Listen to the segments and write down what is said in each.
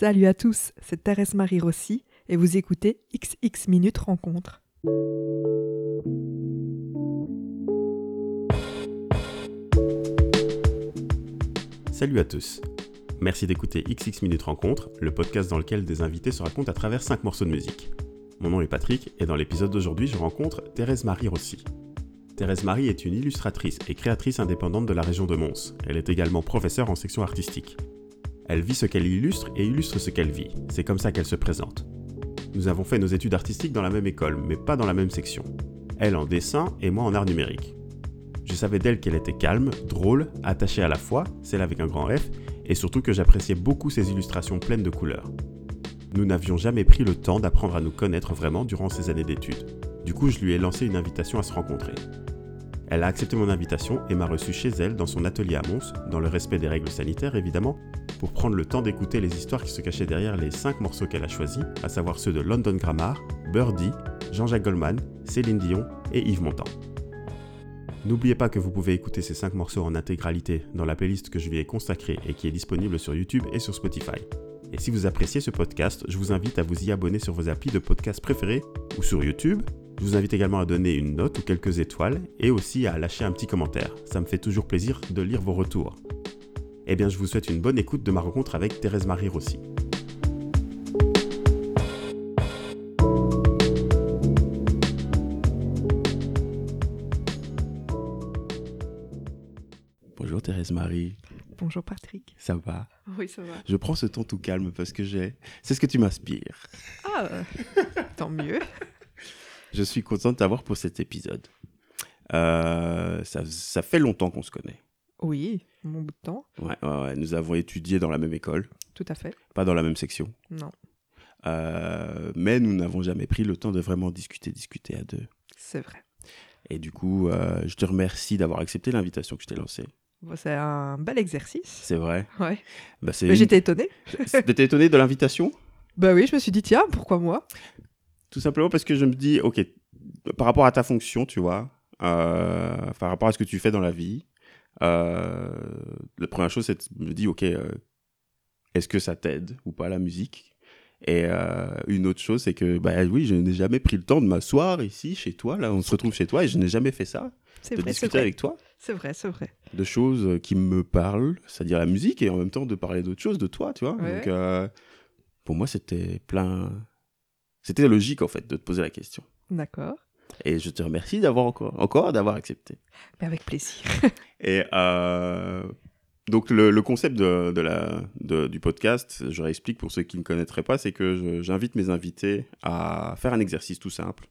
Salut à tous, c'est Thérèse-Marie Rossi et vous écoutez XX Minute Rencontre. Salut à tous, merci d'écouter XX Minute Rencontre, le podcast dans lequel des invités se racontent à travers 5 morceaux de musique. Mon nom est Patrick et dans l'épisode d'aujourd'hui je rencontre Thérèse-Marie Rossi. Thérèse-Marie est une illustratrice et créatrice indépendante de la région de Mons. Elle est également professeure en section artistique. Elle vit ce qu'elle illustre et illustre ce qu'elle vit. C'est comme ça qu'elle se présente. Nous avons fait nos études artistiques dans la même école, mais pas dans la même section. Elle en dessin et moi en art numérique. Je savais d'elle qu'elle était calme, drôle, attachée à la fois, celle avec un grand F, et surtout que j'appréciais beaucoup ses illustrations pleines de couleurs. Nous n'avions jamais pris le temps d'apprendre à nous connaître vraiment durant ces années d'études. Du coup, je lui ai lancé une invitation à se rencontrer. Elle a accepté mon invitation et m'a reçu chez elle dans son atelier à Mons, dans le respect des règles sanitaires évidemment, pour prendre le temps d'écouter les histoires qui se cachaient derrière les 5 morceaux qu'elle a choisis, à savoir ceux de London Grammar, Birdy, Jean-Jacques Goldman, Céline Dion et Yves Montand. N'oubliez pas que vous pouvez écouter ces 5 morceaux en intégralité dans la playlist que je lui ai consacrée et qui est disponible sur YouTube et sur Spotify. Et si vous appréciez ce podcast, je vous invite à vous y abonner sur vos applis de podcast préférés ou sur YouTube. Je vous invite également à donner une note ou quelques étoiles et aussi à lâcher un petit commentaire. Ça me fait toujours plaisir de lire vos retours. Eh bien, je vous souhaite une bonne écoute de ma rencontre avec Thérèse-Marie Rossi. Bonjour Thérèse-Marie. Bonjour Patrick. Ça va ? Oui, ça va. Je prends ce ton tout calme parce que c'est ce que tu m'inspires. Ah, tant mieux. Je suis contente de t'avoir pour cet épisode. Ça fait longtemps qu'on se connaît. Oui, mon bout de temps. Ouais, nous avons étudié dans la même école. Tout à fait. Pas dans la même section. Non. Mais nous n'avons jamais pris le temps de vraiment discuter à deux. C'est vrai. Et du coup, je te remercie d'avoir accepté l'invitation que je t'ai lancée. Bon, c'est un bel exercice. C'est vrai. Ouais. Bah, mais j'étais étonnée. T'étais étonnée de l'invitation ? Bah oui, je me suis dit, tiens, pourquoi moi ? Tout simplement parce que je me dis, ok, par rapport à ta fonction, tu vois, par rapport à ce que tu fais dans la vie, la première chose, c'est de me dire, ok, est-ce que ça t'aide ou pas la musique ? Et une autre chose, c'est que, bah oui, je n'ai jamais pris le temps de m'asseoir ici, chez toi, là, on se retrouve chez toi, et je n'ai jamais fait ça, discuter avec toi. C'est vrai, c'est vrai. De choses qui me parlent, c'est-à-dire la musique, et en même temps de parler d'autres choses, de toi, tu vois. Ouais. Donc, pour moi, c'était logique, en fait, de te poser la question. D'accord. Et je te remercie d'avoir encore d'avoir accepté. Mais avec plaisir. Et donc, le concept du podcast, je réexplique pour ceux qui ne me connaîtraient pas, c'est que j'invite mes invités à faire un exercice tout simple,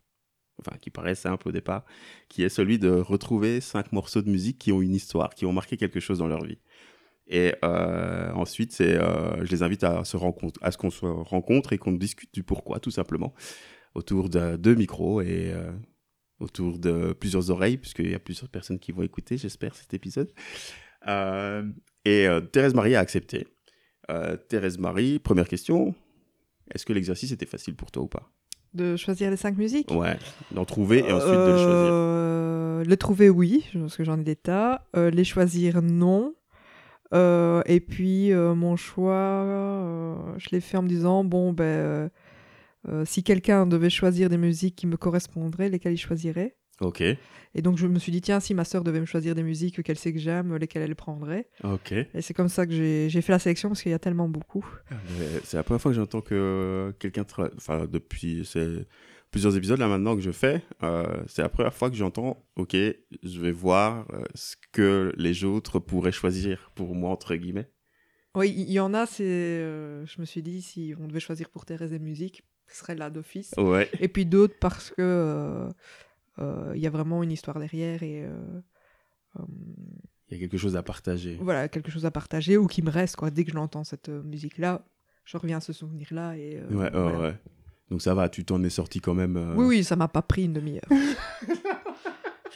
enfin, qui paraît simple au départ, qui est celui de retrouver 5 morceaux de musique qui ont une histoire, qui ont marqué quelque chose dans leur vie. Et ensuite, je les invite à ce qu'on se rencontre et qu'on discute du pourquoi, tout simplement, autour de 2 micros et autour de plusieurs oreilles, puisqu'il y a plusieurs personnes qui vont écouter, j'espère, cet épisode. Thérèse-Marie a accepté. Thérèse-Marie, première question, est-ce que l'exercice était facile pour toi ou pas ? De choisir les 5 musiques ? Ouais, d'en trouver et ensuite de les choisir. Les trouver, oui, parce que j'en ai des tas. Les choisir, non. Et puis mon choix, je l'ai fait en me disant si quelqu'un devait choisir des musiques qui me correspondraient, lesquelles il choisirait. Ok. Et donc je me suis dit tiens, si ma sœur devait me choisir des musiques qu'elle sait que j'aime, lesquelles elle prendrait. Ok. Et c'est comme ça que j'ai fait la sélection parce qu'il y a tellement beaucoup. C'est la première fois que j'entends que quelqu'un depuis plusieurs épisodes là maintenant que je fais, c'est la première fois que j'entends « Ok, je vais voir ce que les autres pourraient choisir pour moi, entre guillemets. » Oui, il y en a, je me suis dit, si on devait choisir pour Thérèse et musique, ce serait là d'office. Ouais. Et puis d'autres parce que y a vraiment une histoire derrière et... il y a quelque chose à partager. Voilà, quelque chose à partager ou qui me reste, quoi. Dès que j'entends cette musique-là, je reviens à ce souvenir-là et... ouais. Donc ça va, tu t'en es sorti quand même. Oui, ça m'a pas pris une demi-heure. Enfin,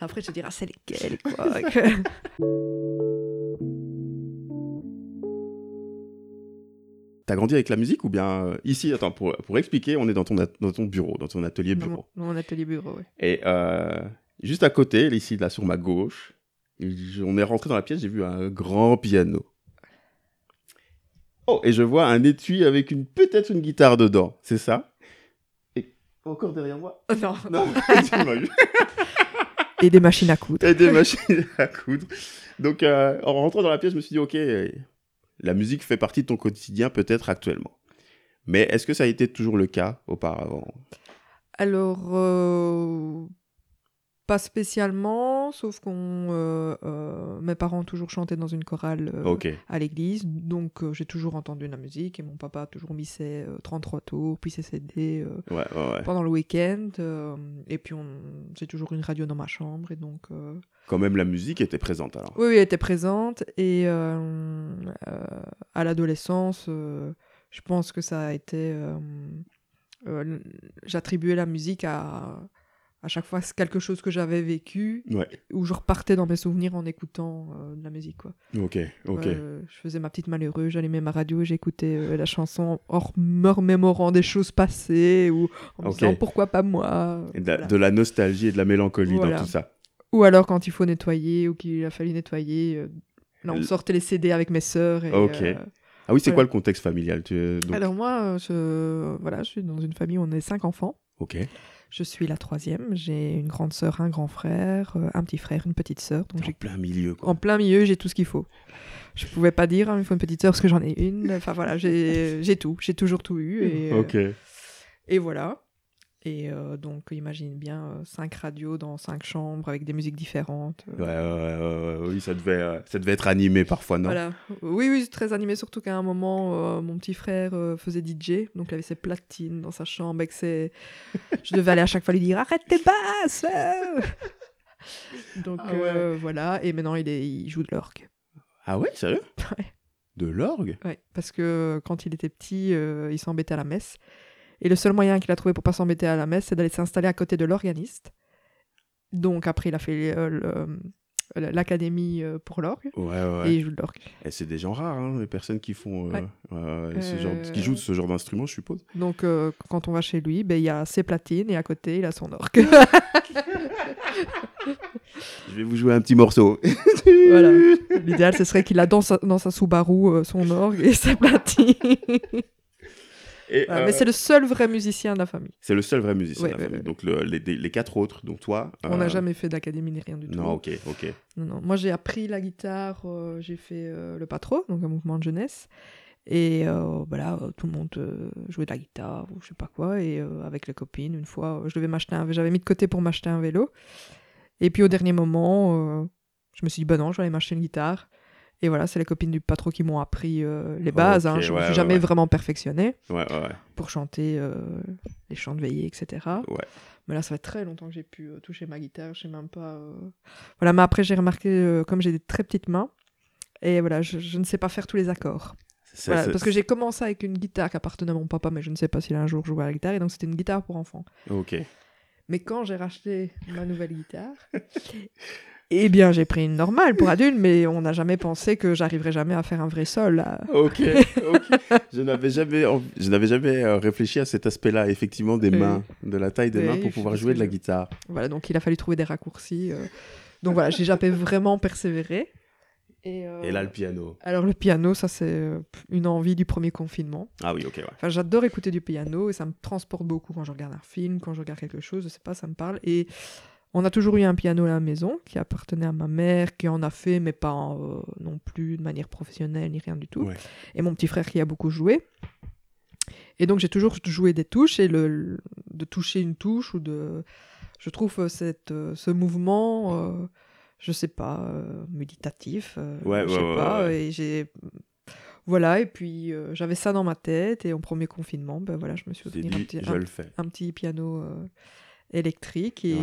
après, je te dirai, c'est lesquels, quoi. T'as grandi avec la musique ou bien... Ici, attends, pour expliquer, on est dans ton atelier bureau. Dans mon atelier bureau, oui. Et juste à côté, ici, là, sur ma gauche, on est rentré dans la pièce, j'ai vu un grand piano. Oh, et je vois un étui avec peut-être une guitare dedans, c'est ça? Et encore derrière moi? Oh, non. Non, dis-moi. Et des machines à coudre. Donc, en rentrant dans la pièce, je me suis dit, OK, la musique fait partie de ton quotidien peut-être actuellement. Mais est-ce que ça a été toujours le cas auparavant? Alors, pas spécialement, sauf que mes parents ont toujours chanté dans une chorale à l'église, donc j'ai toujours entendu la musique, et mon papa a toujours mis ses 33 tours, puis ses CD pendant le week-end, et puis j'ai toujours une radio dans ma chambre, et donc... Quand même, la musique était présente alors? Oui, elle était présente, et à l'adolescence... Je pense que ça a été... j'attribuais la musique à chaque fois quelque chose que j'avais vécu, où je repartais dans mes souvenirs en écoutant de la musique. Quoi. Ok. Je faisais ma petite malheureuse, j'allumais ma radio et j'écoutais la chanson me remémorant des choses passées, ou en me disant « pourquoi pas moi ?» De la nostalgie et de la mélancolie dans tout ça. Ou alors quand il faut nettoyer, ou qu'il a fallu nettoyer, on sortait les CD avec mes sœurs. Et, ah oui, c'est quoi le contexte familial? Alors moi, je suis dans une famille où on est 5 enfants. Ok. Je suis la troisième. J'ai une grande sœur, un grand frère, un petit frère, une petite sœur. Donc en plein milieu, quoi. En plein milieu, j'ai tout ce qu'il faut. Je pouvais pas dire il faut une petite sœur parce que j'en ai une. Enfin voilà, j'ai tout. J'ai toujours tout eu. Et, et voilà. Et donc, imagine bien 5 radios dans 5 chambres avec des musiques différentes. Oui, ça devait être animé parfois, non? Voilà. Oui, très animé, surtout qu'à un moment, mon petit frère faisait DJ, donc il avait ses platines dans sa chambre avec ses... Je devais aller à chaque fois lui dire « Arrête tes basses !» Donc voilà, et maintenant il joue de l'orgue. Ah ouais, sérieux? De l'orgue? Oui, parce que quand il était petit, il s'embêtait à la messe. Et le seul moyen qu'il a trouvé pour pas s'embêter à la messe, c'est d'aller s'installer à côté de l'organiste. Donc après, il a fait l'académie pour l'orgue. Et il joue de l'orgue. Et c'est des gens rares, hein, les personnes qui font qui jouent ce genre d'instrument, je suppose. Donc quand on va chez lui, il y a ses platines et à côté, il a son orgue. Je vais vous jouer un petit morceau. Voilà. L'idéal, ce serait qu'il a dans sa Subaru son orgue et ses platines. Mais c'est le seul vrai musicien de la famille. C'est le seul vrai musicien de la famille. Donc les 4 autres, donc toi... On n'a jamais fait d'académie ni rien du tout. Non, ok. Non. Moi, j'ai appris la guitare, j'ai fait le patro, donc un mouvement de jeunesse. Et voilà, tout le monde jouait de la guitare ou je sais pas quoi. Et avec les copines, une fois, j'avais mis de côté pour m'acheter un vélo. Et puis au dernier moment, je me suis dit, je vais aller m'acheter une guitare. Et voilà, c'est les copines du patron qui m'ont appris les bases. Je ne me suis jamais vraiment perfectionnée pour chanter les chants de veillée, etc. Ouais. Mais là, ça fait très longtemps que j'ai pu toucher ma guitare. Je ne sais même pas... Voilà, mais après, j'ai remarqué, comme j'ai des très petites mains, et voilà, je ne sais pas faire tous les accords. Parce que j'ai commencé avec une guitare qui appartenait à mon papa, mais je ne sais pas s'il a un jour joué à la guitare. Et donc, c'était une guitare pour enfants. Ok. Mais quand j'ai racheté ma nouvelle guitare... Eh bien, j'ai pris une normale pour adulte, mais on n'a jamais pensé que j'arriverais jamais à faire un vrai sol. Là. Ok. Je n'avais jamais réfléchi à cet aspect-là, effectivement, des mains, de la taille des mains pour pouvoir jouer de la guitare. Voilà, donc il a fallu trouver des raccourcis. Donc voilà, j'ai jamais vraiment persévéré. Et là, le piano. Alors, le piano, ça, c'est une envie du premier confinement. Ah oui, ok, ouais. Enfin, j'adore écouter du piano et ça me transporte beaucoup quand je regarde un film, quand je regarde quelque chose, je sais pas, ça me parle. Et... On a toujours eu un piano à la maison qui appartenait à ma mère, qui en a fait, mais pas non plus de manière professionnelle, ni rien du tout. Ouais. Et mon petit frère qui a beaucoup joué. Et donc, j'ai toujours joué des touches, et de toucher une touche, je trouve ce mouvement, je sais pas, méditatif, et j'ai... Voilà, et puis j'avais ça dans ma tête, et au premier confinement, je me suis obtenu un petit piano électrique, et...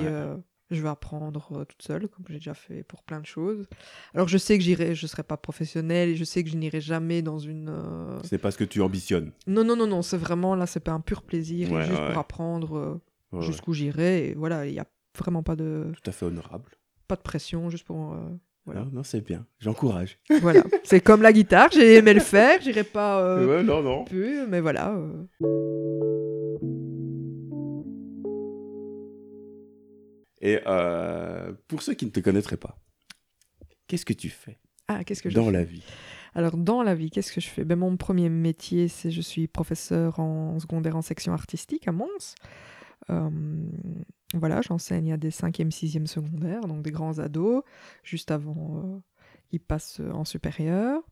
Je vais apprendre toute seule, comme j'ai déjà fait pour plein de choses. Alors, je sais que je ne serai pas professionnelle et je sais que je n'irai jamais dans une... C'est pas ce que tu ambitionnes. Non. C'est vraiment, là, c'est pas un pur plaisir. Juste pour apprendre jusqu'où j'irai. Et voilà, il n'y a vraiment pas de... Tout à fait honorable. Pas de pression, juste pour... Voilà. Non, c'est bien. J'encourage. Voilà. C'est comme la guitare. J'ai aimé le faire. J'irai pas... non. Plus, mais voilà. Et pour ceux qui ne te connaîtraient pas, qu'est-ce que tu fais dans la vie ? Alors, dans la vie, qu'est-ce que je fais ? Ben, mon premier métier, c'est je suis professeure en secondaire en section artistique à Mons. Voilà, j'enseigne à des 5e, 6e secondaires, donc des grands ados, juste avant qu'ils passent en supérieur.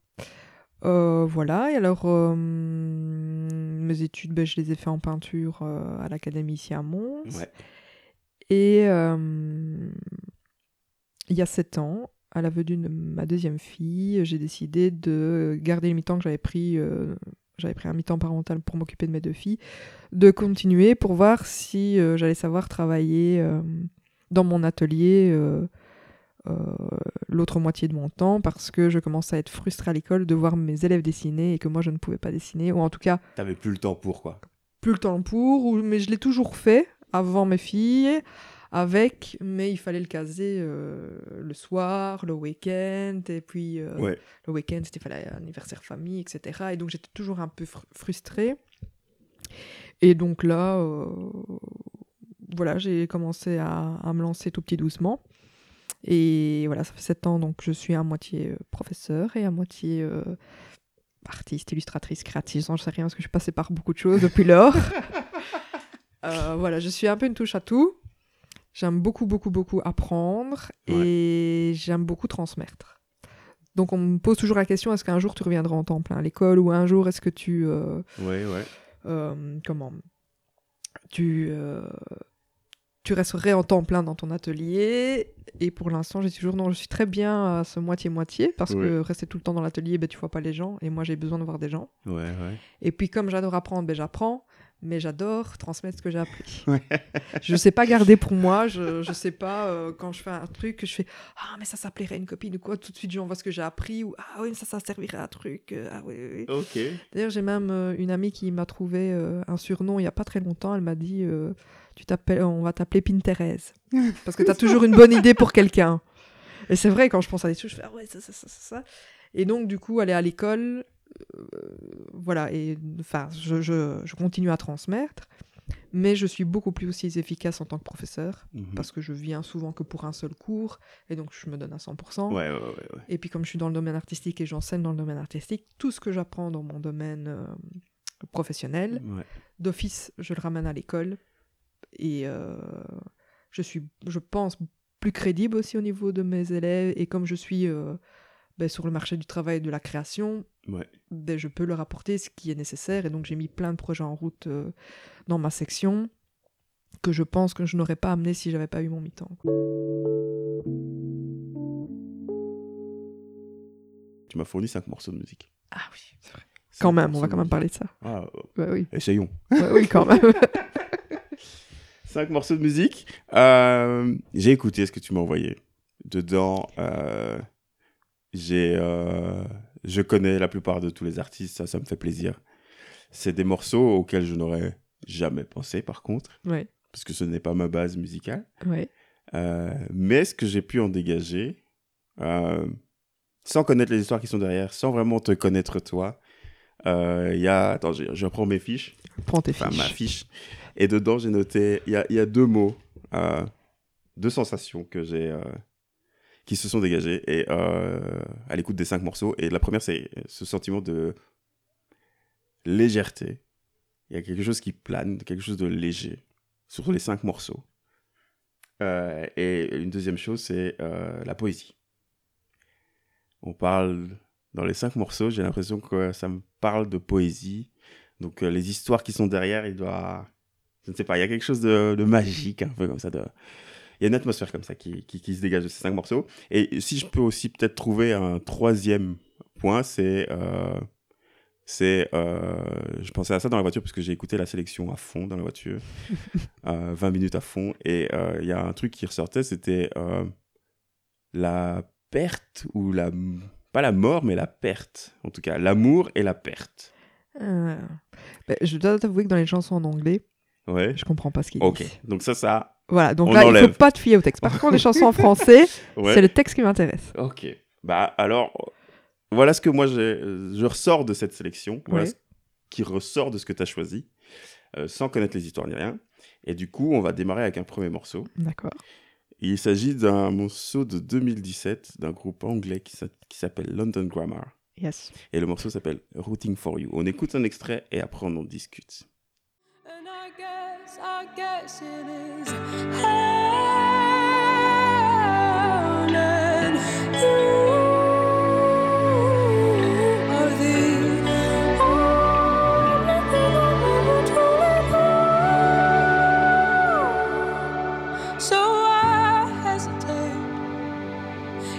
Voilà, et alors mes études, ben, je les ai fait en peinture à l'académie ici à Mons. Ouais. Et il y a 7 ans, à l'aveu de ma deuxième fille, j'ai décidé de garder le mi-temps que j'avais pris. J'avais pris un mi-temps parental pour m'occuper de mes deux filles, de continuer pour voir si j'allais savoir travailler dans mon atelier l'autre moitié de mon temps, parce que je commençais à être frustrée à l'école de voir mes élèves dessiner et que moi je ne pouvais pas dessiner, ou en tout cas... T'avais plus le temps pour, quoi. Plus le temps pour, mais je l'ai toujours fait avant mes filles, mais il fallait le caser le soir, le week-end, et puis le week-end, c'était fallait anniversaire famille, etc. Et donc j'étais toujours un peu frustrée. Et donc là, voilà, j'ai commencé à me lancer tout petit doucement. Et voilà, ça fait 7 ans, donc je suis à moitié professeure et à moitié artiste, illustratrice, créatrice, j'en sais rien, parce que je suis passée par beaucoup de choses depuis lors. Voilà, je suis un peu une touche à tout. J'aime beaucoup, beaucoup, beaucoup apprendre et j'aime beaucoup transmettre. Donc, on me pose toujours la question, est-ce qu'un jour, tu reviendras en temps plein à l'école, ou un jour, est-ce que tu... tu resterais en temps plein dans ton atelier. Et pour l'instant, j'ai toujours... Non, je suis très bien à ce moitié-moitié, parce que rester tout le temps dans l'atelier, ben, tu vois pas les gens. Et moi, j'ai besoin de voir des gens. Ouais, ouais. Et puis, comme j'adore apprendre, ben, j'apprends. Mais j'adore transmettre ce que j'ai appris. Je sais pas garder pour moi, je sais pas quand je fais un truc que je fais ah mais ça plairait à une copine ou quoi, tout de suite j'envoie ce que j'ai appris, ou ah oui mais ça servirait à un truc, ah oui. OK. D'ailleurs, j'ai même une amie qui m'a trouvé un surnom il y a pas très longtemps, elle m'a dit on va t'appeler Pinterest parce que tu as toujours une bonne idée pour quelqu'un. Et c'est vrai, quand je pense à des trucs, je fais ah ouais ça. Et donc du coup, aller à l'école, voilà, et enfin je continue à transmettre, mais je suis beaucoup plus aussi efficace en tant que professeur, parce que je viens souvent que pour un seul cours, et donc je me donne à 100%. Et puis comme je suis dans le domaine artistique et j'enseigne dans le domaine artistique, tout ce que j'apprends dans mon domaine professionnel, d'office je le ramène à l'école, et je pense plus crédible aussi au niveau de mes élèves, et comme je suis sur le marché du travail et de la création, je peux leur apporter ce qui est nécessaire. Et donc, j'ai mis plein de projets en route dans ma section que je pense que je n'aurais pas amené si je n'avais pas eu mon mi-temps. Tu m'as fourni 5 morceaux de musique. Ah oui, c'est vrai. Quand même, on va quand même parler de ça. Ah, oui. Essayons. Oui, quand même. 5 morceaux de musique. J'ai écouté ce que tu m'as envoyé. Dedans... je connais la plupart de tous les artistes, ça me fait plaisir. C'est des morceaux auxquels je n'aurais jamais pensé, par contre, parce que ce n'est pas ma base musicale. Mais ce que j'ai pu en dégager, sans connaître les histoires qui sont derrière, sans vraiment te connaître toi, attends, je reprends mes fiches. Prends tes fiches. Ma fiche. Et dedans, j'ai noté, il y a 2 mots, 2 sensations que j'ai... qui se sont dégagés et à l'écoute des 5 morceaux. Et la première, c'est ce sentiment de légèreté. Il y a quelque chose qui plane, quelque chose de léger sur les 5 morceaux. Et une deuxième chose, c'est la poésie. On parle dans les 5 morceaux, j'ai l'impression que ça me parle de poésie. Donc les histoires qui sont derrière, je ne sais pas, il y a quelque chose de magique, un peu comme ça, il y a une atmosphère comme ça qui se dégage de ces 5 morceaux. Et si je peux aussi peut-être trouver un 3e point, je pensais à ça dans la voiture, parce que j'ai écouté la sélection à fond dans la voiture, 20 minutes à fond, et il y a un truc qui ressortait, c'était la perte, ou pas la mort, mais la perte, en tout cas, l'amour et la perte. Je dois t'avouer que dans les chansons en anglais, je comprends pas ce qu'ils disent. Ok, donc ça... Voilà, donc là, il ne faut pas te fier au texte. Par contre, les chansons en français, c'est le texte qui m'intéresse. Ok. Bah, alors, voilà ce que moi, je ressors de cette sélection. Voilà ce qui ressort de ce que tu as choisi, sans connaître les histoires ni rien. Et du coup, on va démarrer avec un premier morceau. D'accord. Il s'agit d'un morceau de 2017, d'un groupe anglais qui s'appelle London Grammar. Yes. Et le morceau s'appelle Rooting for You. On écoute un extrait et après on en discute. And I guess it is hell and you.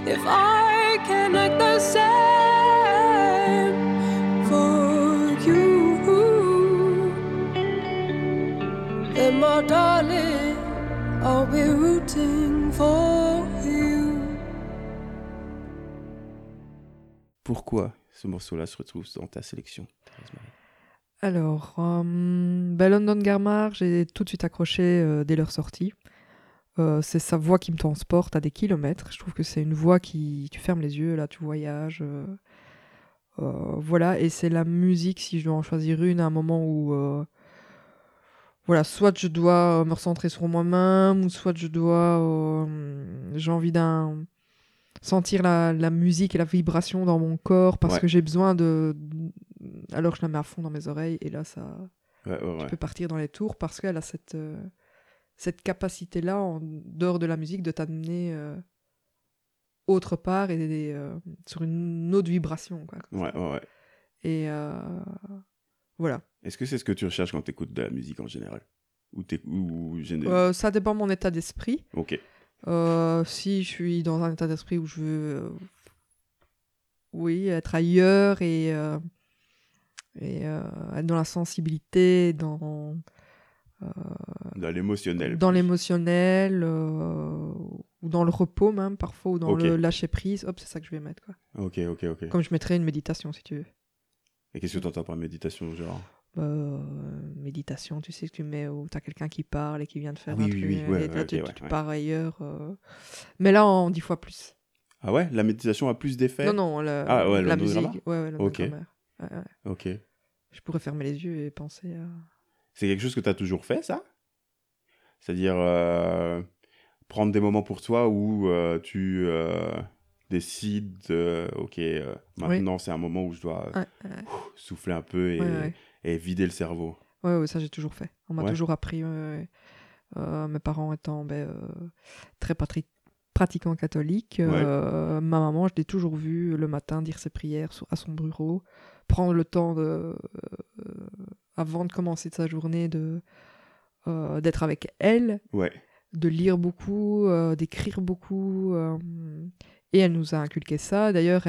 If I can act the same for you, then my darling, I'll be rooting for you. Pourquoi ce morceau-là se retrouve dans ta sélection, Thérèse-Marie ? Alors, London Grammar, j'ai tout de suite accroché dès leur sortie. C'est sa voix qui me transporte à des kilomètres. Je trouve que c'est une voix qui... Tu fermes les yeux, là, tu voyages. Voilà, et c'est la musique, si je dois en choisir une, à un moment où... voilà, soit je dois me recentrer sur moi-même, ou soit je dois... j'ai envie d'un... sentir la musique et la vibration dans mon corps, parce que j'ai besoin de... Alors je la mets à fond dans mes oreilles, et là, ça... Je peux partir dans les tours, parce qu'elle a cette capacité-là, en dehors de la musique, de t'amener autre part et sur une autre vibration. Quoi, ouais. Et voilà. Est-ce que c'est ce que tu recherches quand tu écoutes de la musique en général ? Ça dépend de mon état d'esprit. Ok. Si je suis dans un état d'esprit où je veux être ailleurs et être dans la sensibilité, dans l'émotionnel. Dans l'émotionnel, ou dans le repos même, parfois, ou dans le lâcher-prise. Hop, c'est ça que je vais mettre, quoi. Ok. Comme je mettrais une méditation, si tu veux. Et qu'est-ce que tu entends par méditation, genre ? Méditation, tu sais, que tu mets où tu as quelqu'un qui parle et qui vient de faire un truc. Tu pars ailleurs. Mais là, en 10 fois plus. Ah ouais ? La méditation a plus d'effet ? Non, la musique. Ouais, Ok. Je pourrais fermer les yeux et penser à... C'est quelque chose que tu as toujours fait, ça ? C'est-à-dire prendre des moments pour toi où tu décides, maintenant c'est un moment où je dois souffler un peu et vider le cerveau. Oui, ça j'ai toujours fait. On m'a toujours appris, mes parents étant très pratiquants catholiques, ma maman, je l'ai toujours vue le matin dire ses prières à son bureau, prendre le temps de... avant de commencer sa journée, d'être avec elle, de lire beaucoup, d'écrire beaucoup. Et elle nous a inculqué ça. D'ailleurs,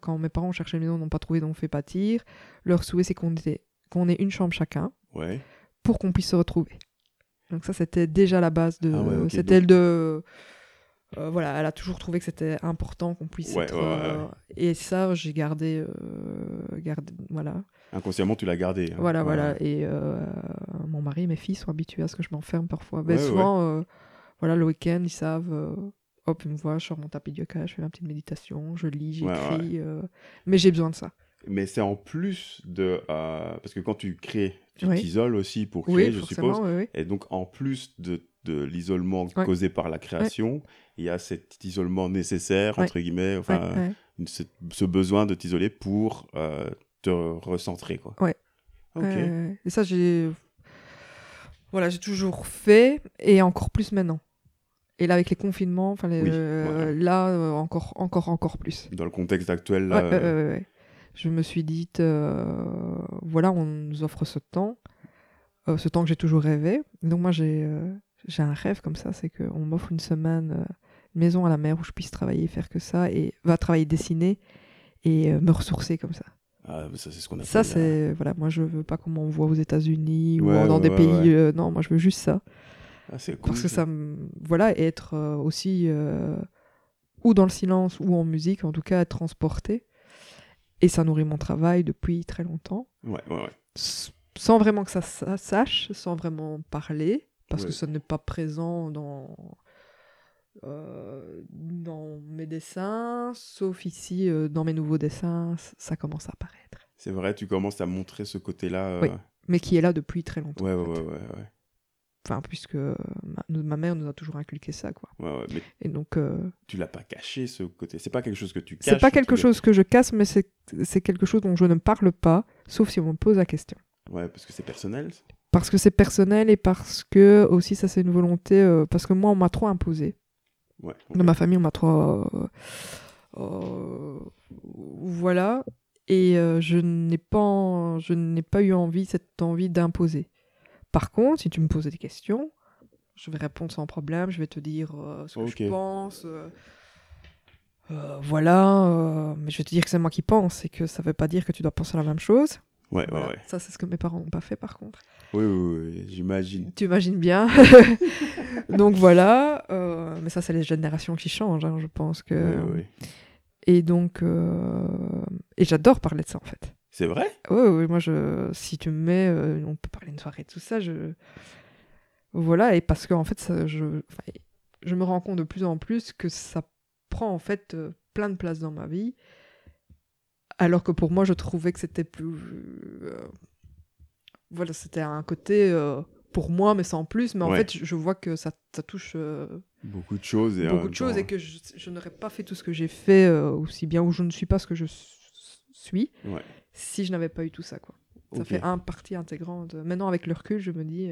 quand mes parents cherchaient une maison, n'ont pas trouvé, donc fait pâtir. Leur souhait, c'est qu'on ait une chambre chacun pour qu'on puisse se retrouver. Donc ça, c'était déjà la base de... elle a toujours trouvé que c'était important qu'on puisse être... et ça, j'ai gardé. Inconsciemment, tu l'as gardé. Hein. Voilà. Et mon mari et mes filles sont habitués à ce que je m'enferme parfois. Mais le week-end, ils savent... hop, ils me voient, je sors mon tapis de yoga, je fais ma petite méditation, je lis, j'écris. Mais j'ai besoin de ça. Mais c'est en plus de... parce que quand tu crées, tu t'isoles aussi pour créer, je suppose. Oui. Et donc, en plus de l'isolement causé par la création, il y a cet isolement nécessaire, entre guillemets, ce besoin de t'isoler pour... te recentrer, quoi. Ouais. Ok. Et ça, j'ai toujours fait, et encore plus maintenant. Et là, avec les confinements, encore plus. Dans le contexte actuel, là... Je me suis dit, on nous offre ce temps que j'ai toujours rêvé. Donc moi, j'ai un rêve comme ça, c'est qu'on m'offre une semaine, une maison à la mer où je puisse travailler, faire que ça, et travailler, dessiner, et me ressourcer comme ça. Ah, ça, c'est ce qu'on appelle... Ça, c'est... moi, je veux pas qu'on m'envoie aux États-Unis ou dans des pays... non, moi, je veux juste ça. Ah, c'est cool. Parce que ça... et être aussi... ou dans le silence, ou en musique, en tout cas, être transporté. Et ça nourrit mon travail depuis très longtemps. Sans vraiment que ça sache, sans vraiment parler, parce que ça n'est pas présent dans mes dessins, sauf ici, dans mes nouveaux dessins, ça commence à apparaître. C'est vrai, tu commences à montrer ce côté-là. Oui, mais qui est là depuis très longtemps. Enfin, puisque ma mère nous a toujours inculqué ça, quoi. Ouais, ouais, mais et donc tu l'as pas caché, ce côté. C'est pas quelque chose que tu caches. C'est pas quelque chose que je casse, mais c'est quelque chose dont je ne parle pas, sauf si on me pose la question. Ouais, parce que c'est personnel. Ça. Parce que c'est personnel et parce que aussi ça c'est une volonté. Parce que moi on m'a trop imposé. Ouais, okay. Dans ma famille on m'a trop. Voilà. Et je n'ai pas eu envie, cette envie d'imposer. Par contre, si tu me poses des questions, je vais répondre sans problème, je vais te dire ce que je pense. Voilà, mais je vais te dire que c'est moi qui pense et que ça ne veut pas dire que tu dois penser à la même chose. Ouais, voilà. Ouais, ouais. Ça, c'est ce que mes parents n'ont pas fait, par contre. Oui, oui, oui, j'imagine. Tu imagines bien. Donc voilà, mais ça, c'est les générations qui changent, hein, je pense que... Oui, oui. Et donc, et j'adore parler de ça en fait. C'est vrai ? Oui, oui, moi, si tu me mets, on peut parler une soirée, tout ça. Voilà, et parce que en fait, je me rends compte de plus en plus que ça prend en fait plein de place dans ma vie, alors que pour moi, je trouvais que c'était plus, voilà, c'était un côté pour moi, mais sans plus. Mais en fait, je vois que ça touche. Beaucoup de choses et que je n'aurais pas fait tout ce que j'ai fait aussi bien, ou je ne suis pas ce que je suis si je n'avais pas eu tout ça, quoi. Ça fait un partie intégrante. Maintenant avec le recul je me dis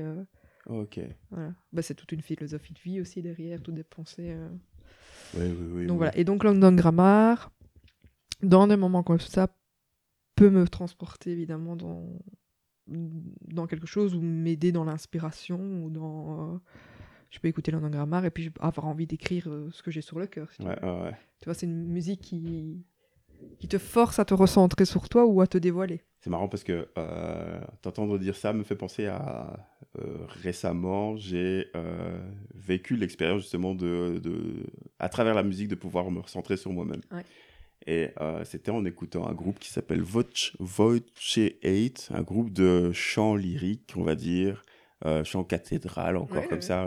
voilà. Bah, c'est toute une philosophie de vie aussi derrière, toutes des pensées donc voilà. Et donc London Grammar, dans des moments comme ça, peut me transporter évidemment dans quelque chose, ou m'aider dans l'inspiration, ou dans je peux écouter London Grammar et puis avoir envie d'écrire ce que j'ai sur le cœur. Ouais. Tu vois, c'est une musique qui te force à te recentrer sur toi ou à te dévoiler. C'est marrant parce que t'entendre dire ça me fait penser à... récemment, j'ai vécu l'expérience justement de... à travers la musique, de pouvoir me recentrer sur moi-même. Ouais. Et c'était en écoutant un groupe qui s'appelle Void 8, un groupe de chants lyriques, on va dire... chant cathédral, encore ça,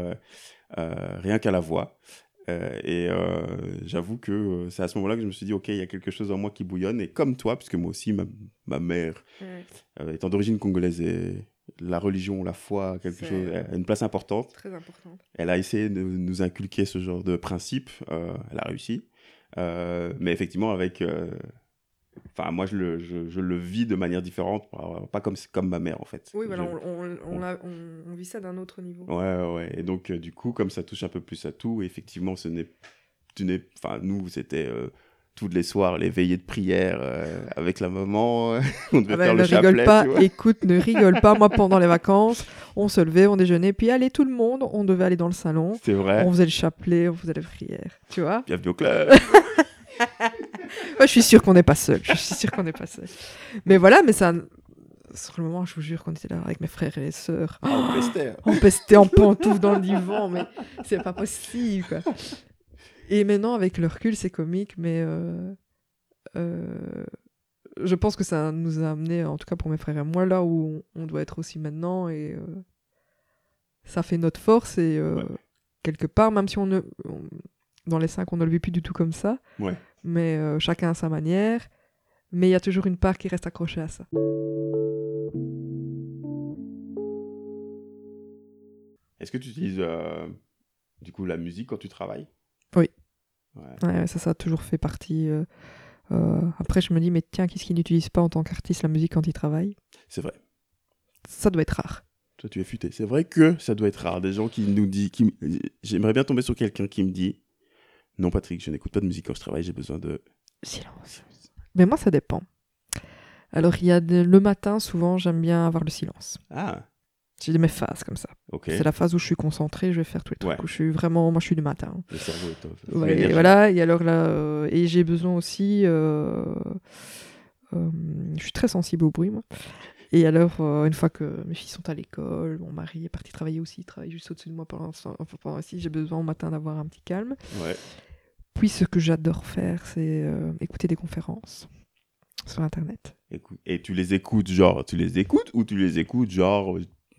rien qu'à la voix. J'avoue que c'est à ce moment-là que je me suis dit, ok, il y a quelque chose en moi qui bouillonne, et comme toi, puisque moi aussi, ma mère, étant d'origine congolaise, et la religion, la foi, quelque chose, a une place importante. Très importante. Elle a essayé de nous inculquer ce genre de principes, elle a réussi, mais effectivement, avec... Enfin, moi, je le vis de manière différente, pas comme ma mère, en fait. Oui, voilà, on vit ça d'un autre niveau. Ouais. Et donc, du coup, comme ça touche un peu plus à tout, effectivement, nous, c'était tous les soirs, les veillées de prière avec la maman, on devait faire le chapelet. Ne rigole pas, moi, pendant les vacances, on se levait, on déjeunait, puis allez, tout le monde, on devait aller dans le salon. C'est vrai. On faisait le chapelet, on faisait les prières, tu vois. Bienvenue au club. Moi, je suis sûre qu'on n'est pas seul. Mais voilà, sur le moment, je vous jure qu'on était là avec mes frères et les sœurs. Ah, on pestait en pantoufles dans le divan, mais c'est pas possible, quoi. Et maintenant, avec le recul, c'est comique, mais je pense que ça nous a amené, en tout cas pour mes frères et moi, là où on doit être aussi maintenant, et ça fait notre force, et quelque part, même si dans les 5, on ne le vit plus du tout comme ça. Ouais. Mais chacun à sa manière. Mais il y a toujours une part qui reste accrochée à ça. Est-ce que tu utilises du coup la musique quand tu travailles ? Oui. Ouais, ça a toujours fait partie. Après, je me dis, mais tiens, qu'est-ce qu'ils n'utilisent pas en tant qu'artiste la musique quand ils travaillent ? C'est vrai. Ça doit être rare. Toi, tu es futé. C'est vrai que ça doit être rare. Des gens qui nous disent... J'aimerais bien tomber sur quelqu'un qui me dit... Non, Patrick, je n'écoute pas de musique quand je travaille, j'ai besoin de... Silence. Mais moi, ça dépend. Alors, il y a le matin, souvent, j'aime bien avoir le silence. Ah. J'ai mes phases comme ça. Okay. C'est la phase où je suis concentrée, je vais faire tous les trucs. Où je suis vraiment... Moi, je suis du matin. Le cerveau est top. Ouais, et voilà, et alors là... et j'ai besoin aussi... je suis très sensible au bruit, moi. Et alors, une fois que mes filles sont à l'école, mon mari est parti travailler aussi, il travaille juste au-dessus de moi pendant ici, j'ai besoin au matin d'avoir un petit calme. Ouais. Puis ce que j'adore faire, c'est écouter des conférences sur Internet. Et tu les écoutes genre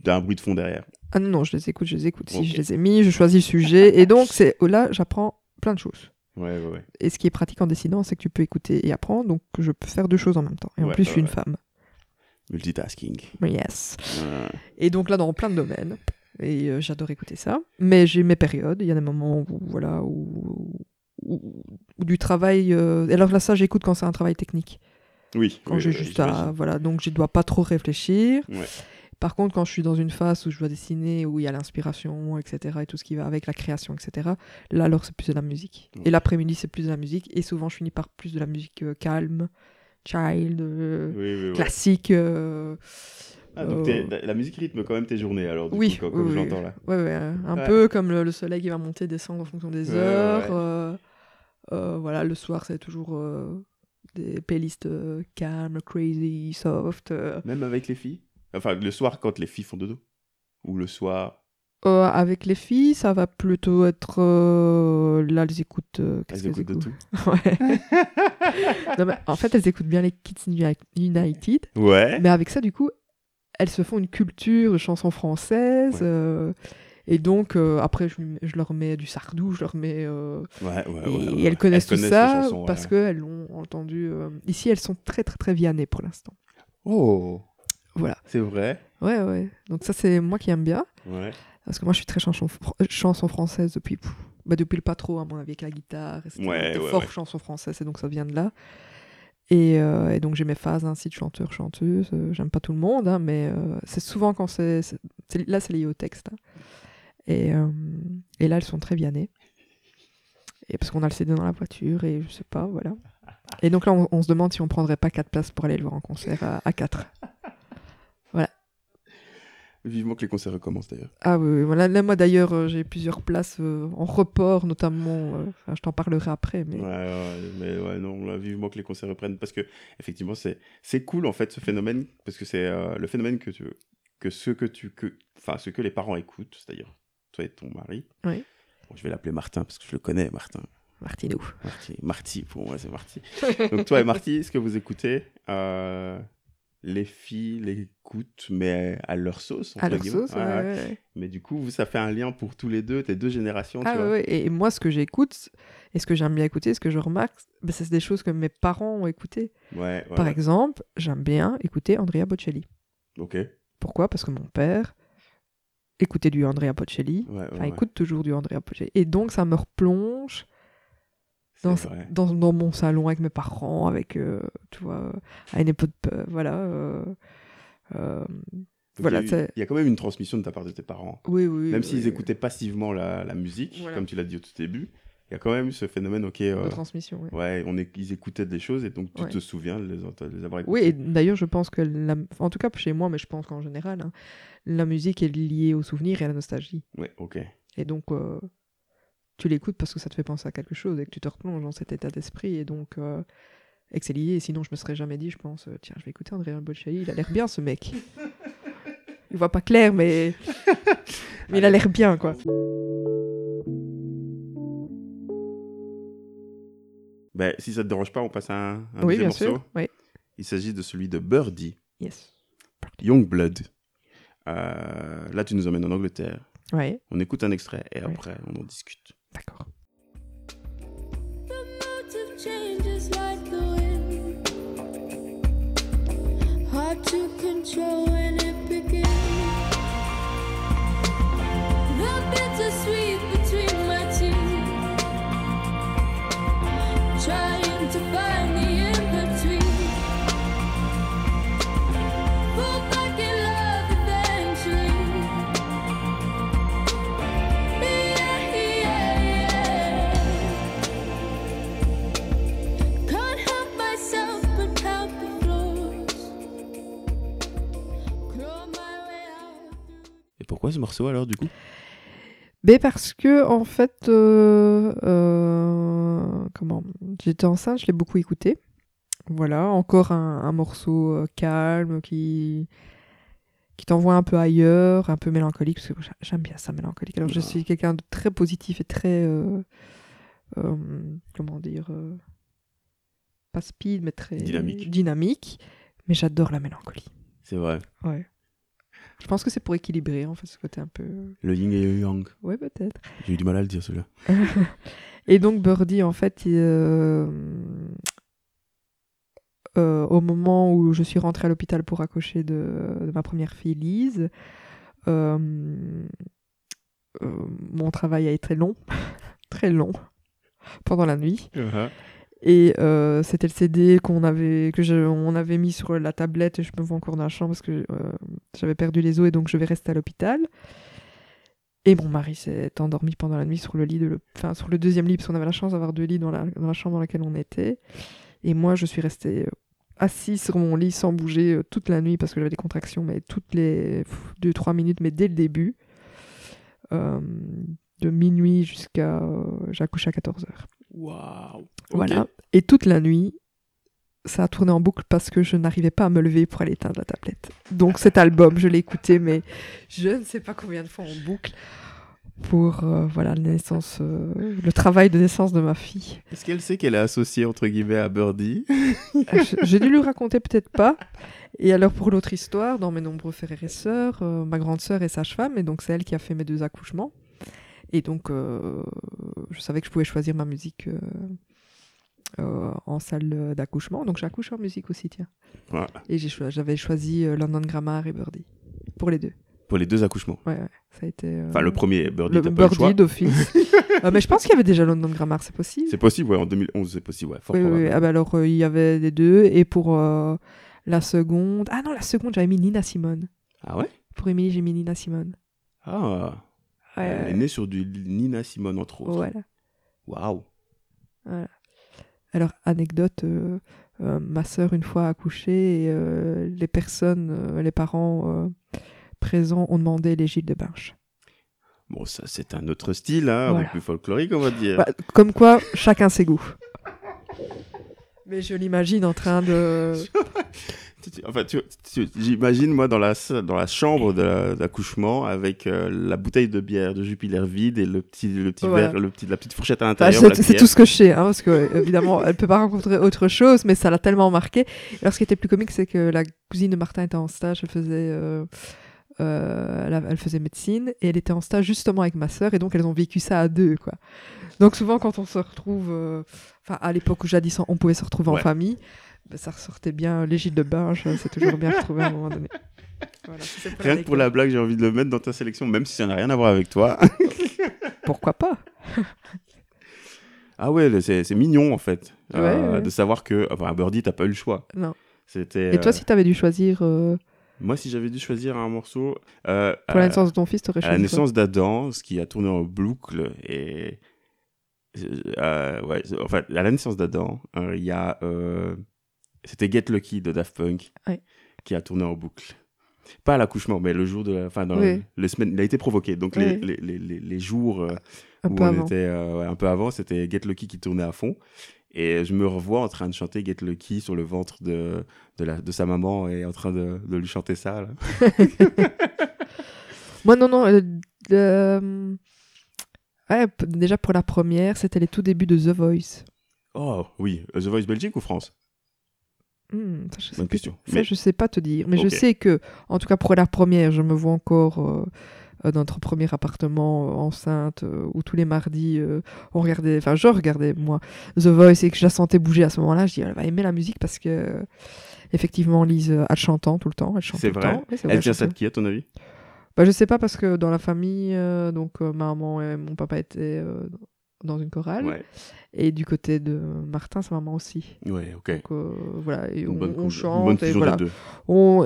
d'un bruit de fond derrière ? Ah non, je les écoute. Si je les ai mis, je choisis le sujet. Et donc, là, j'apprends plein de choses. Ouais. Et ce qui est pratique en décidant, c'est que tu peux écouter et apprendre, donc je peux faire deux choses en même temps. Et en plus, je suis une femme. Multitasking. Yes. Et donc là, dans plein de domaines. et j'adore écouter ça. Mais j'ai mes périodes, il y a des moments où, voilà, où du travail... Alors là, ça, j'écoute quand c'est un travail technique. Oui. Quand j'ai juste à... Voilà, donc je ne dois pas trop réfléchir. Ouais. Par contre, quand je suis dans une phase où je dois dessiner, où il y a l'inspiration, etc., et tout ce qui va avec la création, etc., là, alors, c'est plus de la musique. Ouais. Et l'après-midi, c'est plus de la musique. Et souvent, je finis par plus de la musique calme, child, classique... Ah, donc la musique rythme quand même tes journées, alors, du coup, comme je l'entends là. Oui, un peu comme le soleil qui va monter, descendre en fonction des heures. Ouais. Voilà, le soir, c'est toujours des playlists calmes, crazy, soft. Même avec les filles? Enfin, le soir, quand les filles font dodo? Ou le soir avec les filles, ça va plutôt être... là, elles écoutent... Elles écoutent de tout. Ouais. Non, mais, en fait, elles écoutent bien les Kids United. Ouais. Mais avec ça, du coup... Elles se font une culture de chansons françaises. Ouais. Et donc, après, je leur mets du Sardou, je leur mets... et elles connaissent tout ça chansons, parce qu'elles l'ont entendu. Ici, elles sont très, très, très vianées pour l'instant. Oh, voilà. C'est vrai? Ouais, ouais. Donc ça, c'est moi qui aime bien. Ouais. Parce que moi, je suis très chanson française depuis... depuis le pas trop, à mon avis, avec la guitare. C'était fort chanson française, et donc ça vient de là. Et donc j'ai mes phases ainsi de chanteur, chanteuse. J'aime pas tout le monde, hein, mais c'est souvent quand c'est... Là, c'est lié au texte. Hein. Et là, elles sont très vianées. Et parce qu'on a le CD dans la voiture, et je sais pas, voilà. Et donc là, on se demande si on prendrait pas 4 places pour aller le voir en concert à 4. Voilà. Vivement que les concerts recommencent, d'ailleurs. Ah oui, voilà. Là, moi, d'ailleurs, j'ai plusieurs places en report, notamment. Je t'en parlerai après. Mais... non, là, vivement que les concerts reprennent. Parce que, effectivement, c'est cool, en fait, ce phénomène. Parce que c'est le phénomène ce que les parents écoutent, c'est-à-dire toi et ton mari. Oui. Bon, je vais l'appeler Martin, parce que je le connais, Martin. Martinou. Marty, pour moi, c'est Marty. Donc, toi et Marty, ce que vous écoutez... Les filles l'écoutent, mais à leur sauce. À leur sauce, ouais. Mais du coup, ça fait un lien pour tous les deux, tes deux générations. Ah, tu vois. Ouais. Et moi, ce que j'écoute, et ce que j'aime bien écouter, ce que je remarque, c'est des choses que mes parents ont écoutées. Ouais, ouais. Par exemple, j'aime bien écouter Andrea Bocelli. Ok. Pourquoi ? Parce que mon père écoutait du Andrea Bocelli. Écoute toujours du Andrea Bocelli. Et donc, ça me replonge... Dans mon salon avec mes parents, avec tu vois, à une époque, voilà. Voilà, il y a quand même une transmission de ta part de tes parents. Oui. Même s'ils écoutaient passivement la musique, voilà. Comme tu l'as dit au tout début, il y a quand même ce phénomène, de transmission. Oui. Ouais, ils écoutaient des choses et donc tu te souviens de les avoir écoutées. Oui, et d'ailleurs, je pense que en tout cas chez moi, mais je pense qu'en général, hein, la musique est liée aux souvenirs et à la nostalgie. Oui, ok. Et donc. Tu l'écoutes parce que ça te fait penser à quelque chose et que tu te replonges dans cet état d'esprit et donc et que c'est lié. Et sinon, je me serais jamais dit, je pense, tiens, je vais écouter Andrea Bocelli, il a l'air bien ce mec. Il voit pas clair, mais il a l'air bien, quoi. Bah, si ça te dérange pas, on passe à un deuxième morceau. Sûr, oui. Il s'agit de celui de Birdy. Yes. Youngblood. Là, tu nous emmènes en Angleterre. Ouais. On écoute un extrait et après on en discute. D'accord. Pourquoi ce morceau alors du coup ? Ben parce que en fait, j'étais enceinte, je l'ai beaucoup écouté. Voilà, encore un morceau calme qui t'envoie un peu ailleurs, un peu mélancolique parce que j'aime bien ça mélancolique. Alors je suis quelqu'un de très positif et très pas speed mais très dynamique. Mais j'adore la mélancolie. C'est vrai. Ouais. Je pense que c'est pour équilibrer, en fait, ce côté un peu... Le yin et le yang. Ouais, peut-être. J'ai eu du mal à le dire, celui-là. Et donc, Birdy, en fait, au moment où je suis rentrée à l'hôpital pour accoucher de ma première fille, Lise, mon travail a été très long, très long, pendant la nuit. Uh-huh. Et c'était le CD qu'on avait mis sur la tablette, et je me vois encore dans la chambre parce que j'avais perdu les os, et donc je vais rester à l'hôpital. Et mon mari s'est endormi pendant la nuit sur le lit sur le deuxième lit, parce qu'on avait la chance d'avoir deux lits dans la chambre dans laquelle on était. Et moi, je suis restée assise sur mon lit sans bouger toute la nuit, parce que j'avais des contractions, mais toutes les 2-3 minutes, mais dès le début, de minuit jusqu'à... j'ai accouché à 14h. Waouh, okay. Voilà. Et toute la nuit, ça a tourné en boucle parce que je n'arrivais pas à me lever pour aller éteindre la tablette. Donc cet album, je l'ai écouté, mais je ne sais pas combien de fois en boucle pour le travail de naissance de ma fille. Est-ce qu'elle sait qu'elle est associée, entre guillemets, à Birdy? J'ai dû lui raconter, peut-être pas. Et alors, pour l'autre histoire, dans mes nombreux frères et sœurs, ma grande sœur est sage-femme, et donc c'est elle qui a fait mes 2 accouchements. Et donc, je savais que je pouvais choisir ma musique... en salle d'accouchement, donc j'accouche en musique aussi, tiens. Voilà. Et j'avais choisi London Grammar et Birdy pour les deux. Pour les 2 accouchements. Ouais, ça a été. Enfin, le premier Birdy, t'as pas le choix. Birdy d'office. Mais je pense qu'il y avait déjà London Grammar, c'est possible. C'est possible, ouais, en 2011, c'est possible, ouais. Oui. Ah bah alors, il y avait les deux, et pour la seconde. Ah non, la seconde, j'avais mis Nina Simone. Ah ouais. Pour Emily, j'ai mis Nina Simone. Ah. Ouais, elle est née sur du Nina Simone, entre autres. Voilà. Waouh. Voilà. Alors, anecdote, ma sœur, une fois accouchée, et, les parents présents ont demandé les Gilles de Binche. Bon, ça, c'est un autre style, hein, voilà. Plus folklorique, on va dire. Bah, comme quoi, chacun ses goûts. Mais je l'imagine en train de... Enfin, j'imagine, moi, dans la chambre d'accouchement, avec la bouteille de bière de Jupiler vide et le petit voilà. Verre, la petite fourchette à l'intérieur. Enfin, c'est tout ce que je sais, hein, parce qu'évidemment, elle ne peut pas rencontrer autre chose, mais ça l'a tellement marqué. Alors, ce qui était plus comique, c'est que la cousine de Martin était en stage, elle faisait médecine, et elle était en stage justement avec ma sœur, et donc elles ont vécu ça à 2, quoi. Donc souvent, quand on se retrouve... à l'époque où jadis, on pouvait se retrouver en famille... Bah, ça ressortait bien, les Gilles de Binche, c'est toujours bien retrouvé à un moment donné. Voilà, rien que pour la blague, j'ai envie de le mettre dans ta sélection, même si ça n'a rien à voir avec toi. Pourquoi pas? Ah ouais, c'est mignon en fait, ouais. De savoir que Birdy, t'as pas eu le choix. Non. C'était, et toi, si t'avais dû choisir... Moi, si j'avais dû choisir un morceau... pour la naissance de ton fils, t'aurais choisi... À la naissance d'Adam, ce qui a tourné en boucle et... à la naissance d'Adam, il y a... C'était Get Lucky de Daft Punk, ouais. Qui a tourné en boucle. Pas à l'accouchement, mais le jour de la... Enfin, dans les semaines... Il a été provoqué. Donc, ouais. les jours où on était... un peu avant, c'était Get Lucky qui tournait à fond. Et je me revois en train de chanter Get Lucky sur le ventre de sa maman et en train de lui chanter ça. Là. Moi, non. Ouais, déjà, pour la première, c'était les tout débuts de The Voice. Oh, oui. The Voice Belgique ou France ? Je sais pas te dire, mais okay. Je sais que, en tout cas pour la première, je me vois encore dans notre premier appartement enceinte, où tous les mardis je regardais moi The Voice, et que je la sentais bouger à ce moment-là. Je dis, elle va aimer la musique parce que effectivement Lise, elle chante tout le temps, elle chante tout le temps. C'est vrai. Elle vient ça de qui à ton avis? Bah, je sais pas, parce que dans la famille, maman et mon papa étaient dans une chorale, ouais. Et du côté de Martin, sa maman aussi. Ouais, ok. Donc voilà, et on chante, et voilà.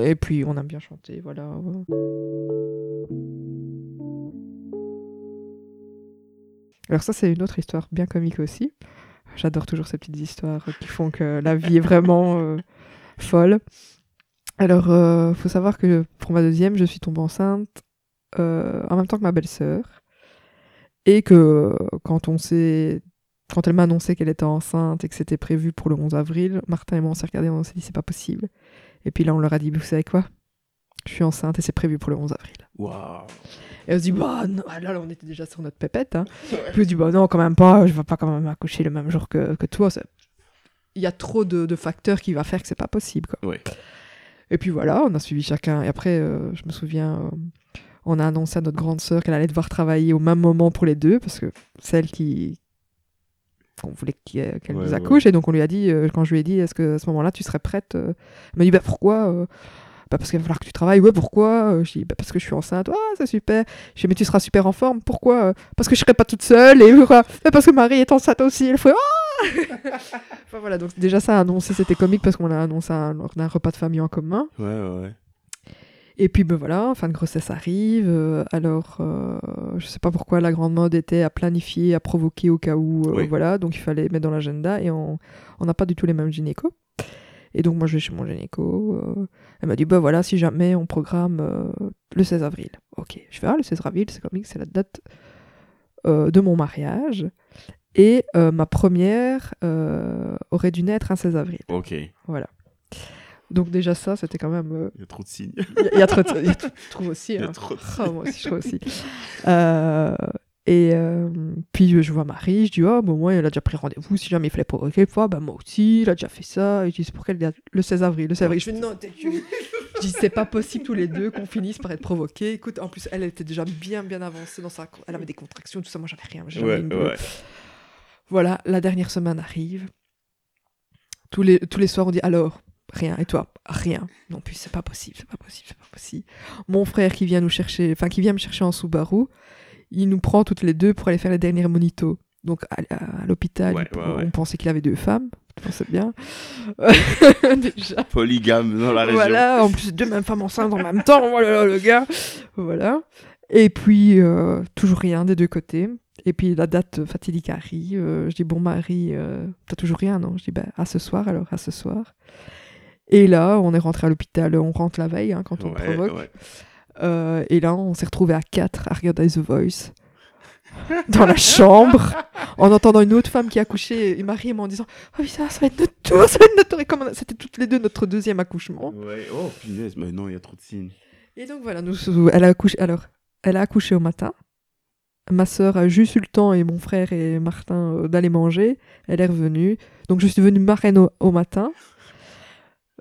Et puis on aime bien chanter, voilà. Alors ça, c'est une autre histoire bien comique aussi. J'adore toujours ces petites histoires qui font que la vie est vraiment folle. Alors, faut savoir que pour ma deuxième, je suis tombée enceinte en même temps que ma belle-sœur. Et que quand elle m'a annoncé qu'elle était enceinte et que c'était prévu pour le 11 avril, Martin et moi, on s'est regardés et on s'est dit, c'est pas possible. Et puis là, on leur a dit, vous savez quoi? Je suis enceinte et c'est prévu pour le 11 avril. Waouh! Et on se dit, bah non, là, on était déjà sur notre pépette. Hein. Puis on se dit, bah non, quand même pas, je vais pas quand même accoucher le même jour que toi. Il y a trop de facteurs qui vont faire que c'est pas possible. Quoi. Ouais. Et puis voilà, on a suivi chacun. Et après, je me souviens... on a annoncé à notre grande sœur qu'elle allait devoir travailler au même moment pour les deux, parce que celle qu'on voulait qu'elle nous accouche, et donc on lui a dit, quand je lui ai dit, est-ce que à ce moment-là tu serais prête, elle m'a dit, bah pourquoi bah parce qu'il va falloir que tu travailles. Ouais, pourquoi? Je dis, bah parce que je suis enceinte. Ah, c'est super. Je dis, mais tu seras super en forme. Pourquoi? Parce que je serai pas toute seule. Et parce que Marie est enceinte aussi. Elle fait, ah enfin, voilà, donc déjà ça a annoncé, c'était comique parce qu'on a annoncé un repas de famille en commun. Ouais, ouais, ouais. Et puis ben voilà, fin de grossesse arrive, alors je sais pas pourquoi la grande mode était à planifier, à provoquer au cas où, oui. Voilà, donc il fallait mettre dans l'agenda et on n'a pas du tout les mêmes gynécos. Et donc moi je vais chez mon gynéco, elle m'a dit ben voilà, si jamais on programme le 16 avril. Ok, je fais le 16 avril, c'est comique, c'est la date de mon mariage. Et ma première aurait dû naître un 16 avril. Ok. Voilà. Donc déjà ça, c'était quand même... Il y a trop de signes. Il y a trop de signes. Je trouve aussi. Il y a trop de signes. Moi aussi, je trouve aussi. Et puis je vois Marie, je dis, oh, bon, moi, elle a déjà pris rendez-vous, si jamais il fallait provoquer, bah, moi aussi, il a déjà fait ça. Et je dis, c'est pour quelle date ? Le 16 avril. Le 16 avril. Je dis, non, t'es tu. Je dis, c'est pas possible tous les deux qu'on finisse par être provoqués. Écoute, en plus, elle était déjà bien, bien avancée dans sa... Elle avait des contractions, tout ça, moi, j'avais rien. J'avais ouais, une bleue. Ouais. Voilà, la dernière semaine arrive. Tous les soirs, on dit, alors... Rien. Et toi? Rien. Non plus, c'est pas possible, c'est pas possible, c'est pas possible. Mon frère qui vient nous chercher, enfin qui vient me chercher en Subaru, il nous prend toutes les deux pour aller faire la dernière monito. Donc à l'hôpital, ouais, on pensait qu'il avait deux femmes, je pensais bien. Déjà. Polygame dans la région. Voilà, en plus deux mêmes femmes enceintes en même temps, voilà le gars. Voilà. Et puis toujours rien des deux côtés. Et puis la date fatidique arrive. Je dis bon Marie, t'as toujours rien, non? Je dis bah à ce soir alors, à ce soir. Et là, on est rentré à l'hôpital, on rentre la veille, hein, quand on provoque. Ouais. Et là, on s'est retrouvés à 4 à regarder The Voice, dans la chambre, en entendant une autre femme qui accouchait, et Marie et moi en disant « Ah oui, ça va être notre tour, ça va être notre tour !» Et comme c'était toutes les deux notre deuxième accouchement. Ouais. Oh punaise, mais non, il y a trop de signes. Et donc voilà, elle a accouché au matin. Ma sœur a juste eu le temps, et mon frère et Martin, d'aller manger. Elle est revenue. Donc je suis devenue marraine au matin.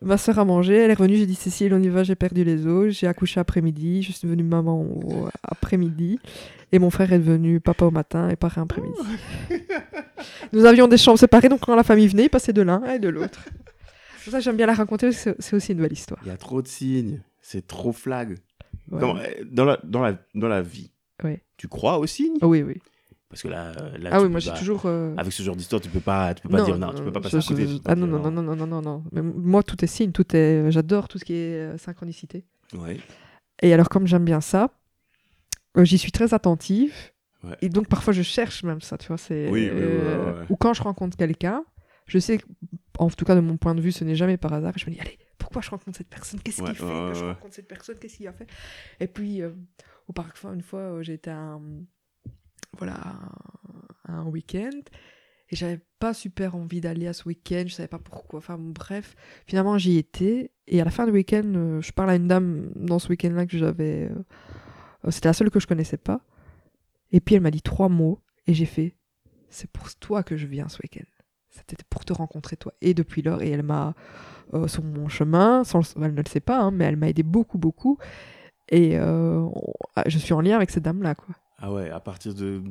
Ma sœur a mangé, elle est revenue, j'ai dit Cécile, on y va, j'ai perdu les os, j'ai accouché après-midi, je suis devenue maman après-midi, et mon frère est devenu papa au matin et parrain après-midi. Nous avions des chambres séparées, donc quand la famille venait, ils passaient de l'un et de l'autre. C'est pour ça que j'aime bien la raconter, parce que c'est aussi une belle histoire. Il y a trop de signes, c'est trop flag. Ouais. Dans la vie, ouais. Tu crois aux signes ? Oui, oui. Parce que là ah oui, moi j'ai toujours avec ce genre d'histoire tu peux pas dire non, tu peux pas passer à côté. Ah non non, non. Mais moi tout est signe, tout est j'adore tout ce qui est synchronicité. Ouais. Et alors comme j'aime bien ça, j'y suis très attentive. Ouais. Et donc parfois je cherche même ça, tu vois, c'est oui, ouais. Ou quand je rencontre quelqu'un, je sais en tout cas de mon point de vue, ce n'est jamais par hasard, je me dis allez, pourquoi je rencontre cette personne ? Qu'est-ce qu'il fait que je rencontre cette personne ? Qu'est-ce qu'il a fait ? Et puis au parc une fois, j'étais un week-end et j'avais pas super envie d'aller à ce week-end, je savais pas pourquoi, enfin bref, finalement j'y étais et à la fin du week-end je parle à une dame dans ce week-end là que j'avais c'était la seule que je connaissais pas et puis elle m'a dit 3 mots et j'ai fait c'est pour toi que je viens ce week-end, c'était pour te rencontrer toi et depuis lors et elle m'a sur mon chemin elle ne le sait pas hein, mais elle m'a aidé beaucoup et je suis en lien avec cette dame là quoi. Ah ouais, à partir de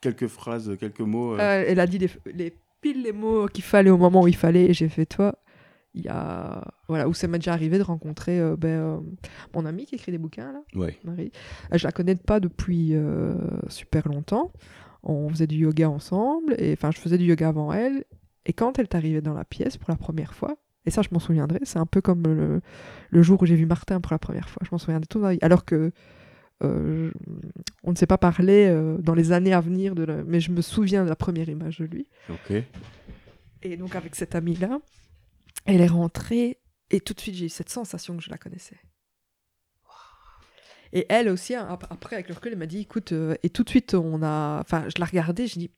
quelques phrases, quelques mots... Elle a dit les mots qu'il fallait au moment où il fallait, et j'ai fait, toi, il y a... Voilà, où ça m'est déjà arrivé de rencontrer mon amie qui écrit des bouquins, là, ouais. Marie. Je la connais pas depuis super longtemps. On faisait du yoga ensemble, et enfin, je faisais du yoga avant elle, et quand elle est arrivée dans la pièce pour la première fois, et ça, je m'en souviendrai, c'est un peu comme le jour où j'ai vu Martin pour la première fois, je m'en souviendrai tout d'un coup, alors que... on ne s'est pas parlé dans les années à venir, mais je me souviens de la première image de lui. Okay. Et donc avec cette amie-là, elle est rentrée et tout de suite j'ai eu cette sensation que je la connaissais. Et elle aussi, après avec le recul, elle m'a dit, écoute, et tout de suite je la regardais, je dis,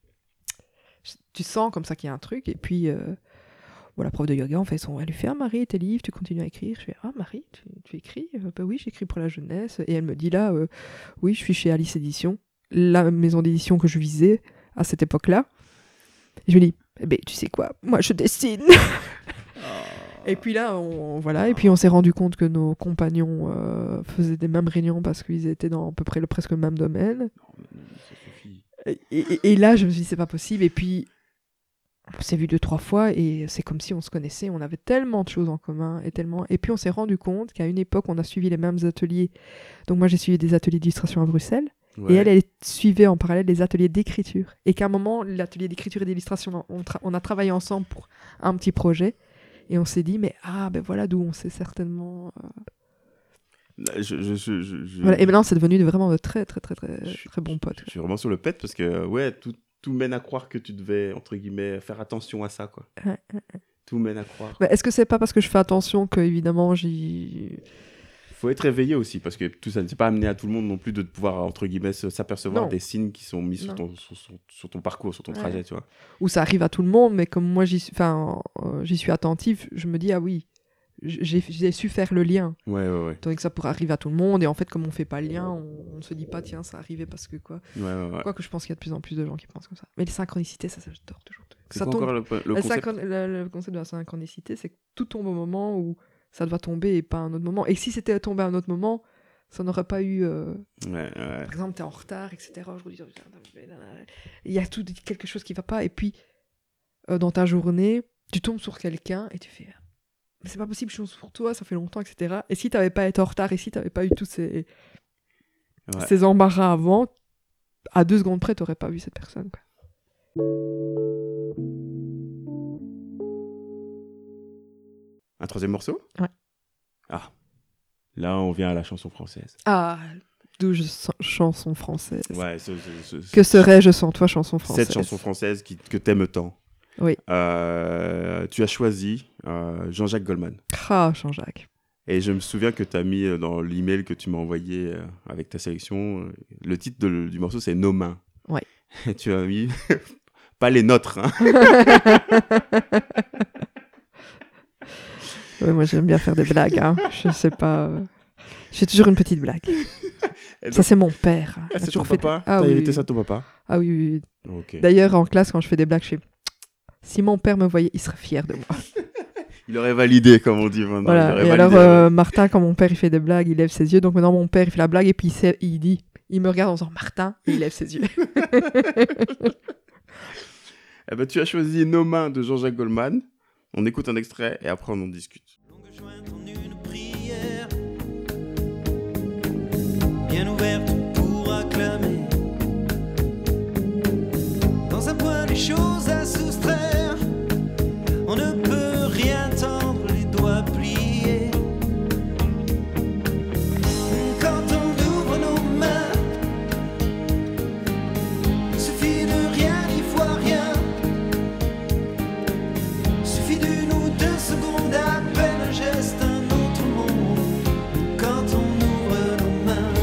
tu sens comme ça qu'il y a un truc, et puis la prof de yoga, elle lui fait « Ah Marie, tes livres, tu continues à écrire ?» Je fais « Ah Marie, tu écris ?»« Bah oui, j'écris pour la jeunesse. » Et elle me dit là « Oui, je suis chez Alice Édition, la maison d'édition que je visais à cette époque-là. » Et je me dis « Eh tu sais quoi, moi je dessine !» Et puis là, et puis on s'est rendu compte que nos compagnons faisaient des mêmes réunions parce qu'ils étaient dans à peu près presque le même domaine. Et là, je me suis dit « C'est pas possible. » Et puis... on s'est vu 2-3 fois et c'est comme si on se connaissait, on avait tellement de choses en commun et tellement... Et puis on s'est rendu compte qu'à une époque, on a suivi les mêmes ateliers. Donc moi, j'ai suivi des ateliers d'illustration à Bruxelles. Ouais. Et elle suivait en parallèle les ateliers d'écriture. Et qu'à un moment, l'atelier d'écriture et d'illustration, on a travaillé ensemble pour un petit projet. Et on s'est dit, mais ah, ben voilà d'où on s'est certainement... Voilà. Et maintenant, c'est devenu vraiment de très bons potes. Je suis vraiment sur le pet parce que, ouais, tout mène à croire que tu devais, entre guillemets, faire attention à ça, quoi. Ouais. Tout mène à croire. Mais est-ce que c'est pas parce que je fais attention que, évidemment, j'y... Faut être réveillé aussi, parce que tout ça ne s'est pas amené à tout le monde non plus de pouvoir, entre guillemets, s'apercevoir des signes qui sont mis sur ton parcours, sur ton trajet, tu vois. Ou ça arrive à tout le monde, mais comme moi, j'y suis attentif, je me dis, ah oui, j'ai su faire le lien. Ouais. Donc ça pourrait arriver à tout le monde, et en fait, comme on fait pas le lien, on se dit pas, tiens, ça arrivait parce que quoi. Ouais. Quoique je pense qu'il y a de plus en plus de gens qui pensent comme ça. Mais les synchronicités, ça j'adore toujours. C'est ça tombe... le concept de la synchronicité, c'est que tout tombe au moment où ça doit tomber et pas à un autre moment. Et si c'était tombé à un autre moment, ça n'aurait pas eu... Par exemple, t'es en retard, etc. Je vous dis, il y a tout quelque chose qui va pas. Et puis, dans ta journée, tu tombes sur quelqu'un et tu fais... C'est pas possible, je suis sur toi, ça fait longtemps, etc. Et si t'avais pas été en retard, et si t'avais pas eu tous ces embarras avant, à 2 secondes près, t'aurais pas vu cette personne, quoi. Un troisième morceau ? Ouais. Ah, là on vient à la chanson française. Ah, douce chanson française. Ouais. Que serais-je sans toi, chanson française ? Cette chanson française que t'aimes tant. Oui. Tu as choisi Jean-Jacques Goldman. Ah, Jean-Jacques. Et je me souviens que tu as mis dans l'email que tu m'as envoyé avec ta sélection, le titre du morceau, c'est Nos mains. Ouais. Et tu as mis pas les nôtres. Hein. Ouais, moi, j'aime bien faire des blagues. Hein. Je sais pas. J'ai toujours une petite blague. Donc, ça, c'est mon père. Ah, c'est ton papa fait... T'as hérité ça de ton papa? Ah oui. Okay. D'ailleurs, en classe, quand je fais des blagues, je fais... Si mon père me voyait, il serait fier de moi. Il aurait validé, comme on dit maintenant. Voilà. Et validé. Alors, Martin, quand mon père il fait des blagues, il lève ses yeux. Donc maintenant, mon père il fait la blague et puis il me regarde en disant Martin, et il lève ses yeux. Eh ben, tu as choisi Nos mains de Jean-Jacques Goldman. On écoute un extrait et après on en discute. Longue jointe en une prière, bien ouverte pour acclamer. Dans un point les choses à soustraire. On ne peut rien tendre, les doigts pliés. Quand on ouvre nos mains, il suffit de rien, n'y voit rien. Il suffit d'une ou deux secondes, à peine un geste, un autre monde. Quand on ouvre nos mains.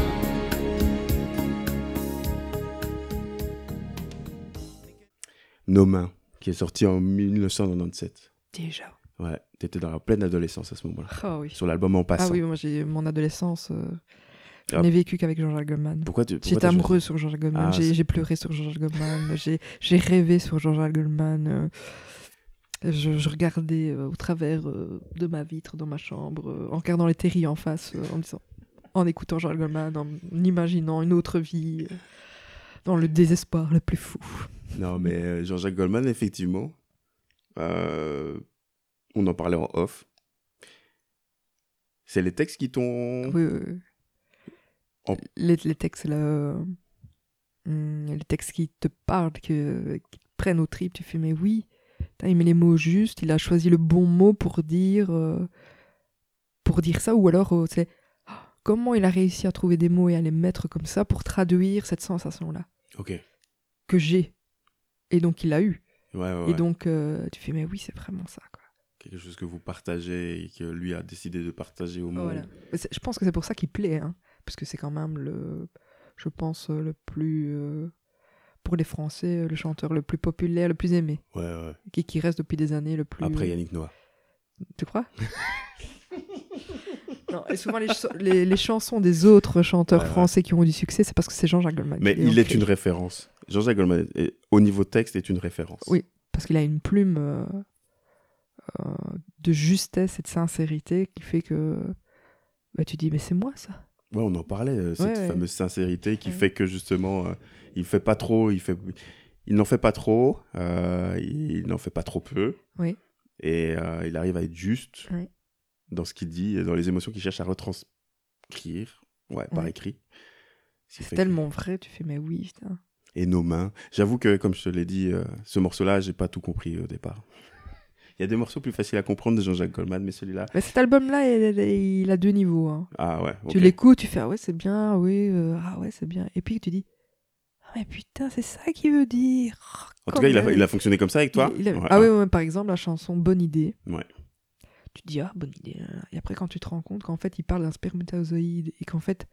Nos mains, qui est sorti en 1997. Déjà. Ouais, t'étais dans la pleine adolescence à ce moment-là. Ah oui. Sur l'album En Passant. Ah oui, moi j'ai mon adolescence, je n'ai vécu qu'avec Jean-Jacques Goldman. J'étais amoureuse sur Jean-Jacques Goldman, j'ai pleuré sur Jean-Jacques Goldman, j'ai rêvé sur Jean-Jacques Goldman. Je regardais au travers de ma vitre dans ma chambre, en regardant les terries en face, en écoutant Jean-Jacques Goldman, en imaginant une autre vie, dans le désespoir le plus fou. Non, mais Jean-Jacques Goldman, effectivement, on en parlait en off. C'est les textes qui t'ont... Oui. Les textes, les textes qui te parlent, qui te prennent aux tripes, tu fais, mais oui, il met les mots justes, il a choisi le bon mot pour dire ça, ou alors, c'est comment il a réussi à trouver des mots et à les mettre comme ça pour traduire cette sensation-là. Ok. Que j'ai. Et donc, il l'a eu. Ouais. Et donc, tu fais, mais oui, c'est vraiment ça, quoi. Quelque chose que vous partagez et que lui a décidé de partager au monde. Voilà. Je pense que c'est pour ça qu'il plaît, hein, parce que c'est quand même le plus... pour les Français, le chanteur le plus populaire, le plus aimé. Ouais. Qui reste depuis des années le plus... Après Yannick Noah. Tu crois? Non, et souvent les chansons des autres chanteurs français qui ont eu du succès, c'est parce que c'est Jean-Jacques Goldman. Mais il est une référence. Jean-Jacques Goldman, au niveau texte, est une référence. Oui, parce qu'il a une plume de justesse et de sincérité qui fait que tu dis, mais c'est moi ça. Ouais, on en parlait, cette fameuse sincérité qui fait que justement, il fait pas trop, il fait... Il n'en fait pas trop, il n'en fait pas trop peu. Oui. Et il arrive à être juste dans ce qu'il dit, et dans les émotions qu'il cherche à retranscrire par écrit. C'est tellement vrai, tu fais mais oui. Putain. Et nos mains. J'avoue que, comme je te l'ai dit, ce morceau-là, j'ai pas tout compris au départ. Il y a des morceaux plus faciles à comprendre de Jean-Jacques Goldman, mais celui-là... Mais cet album-là, il a deux niveaux. Hein. Ah ouais, okay. Tu l'écoutes, tu fais « Ah ouais, c'est bien, oui, ah ouais, c'est bien ». Et puis tu dis « Ah mais putain, c'est ça qu'il veut dire oh, ». En tout cas, il a fonctionné comme ça avec toi par exemple, la chanson « Bonne idée ». Ouais. Tu te dis « Ah, bonne idée ». Et après, quand tu te rends compte qu'en fait, il parle d'un spermatozoïde et qu'en fait...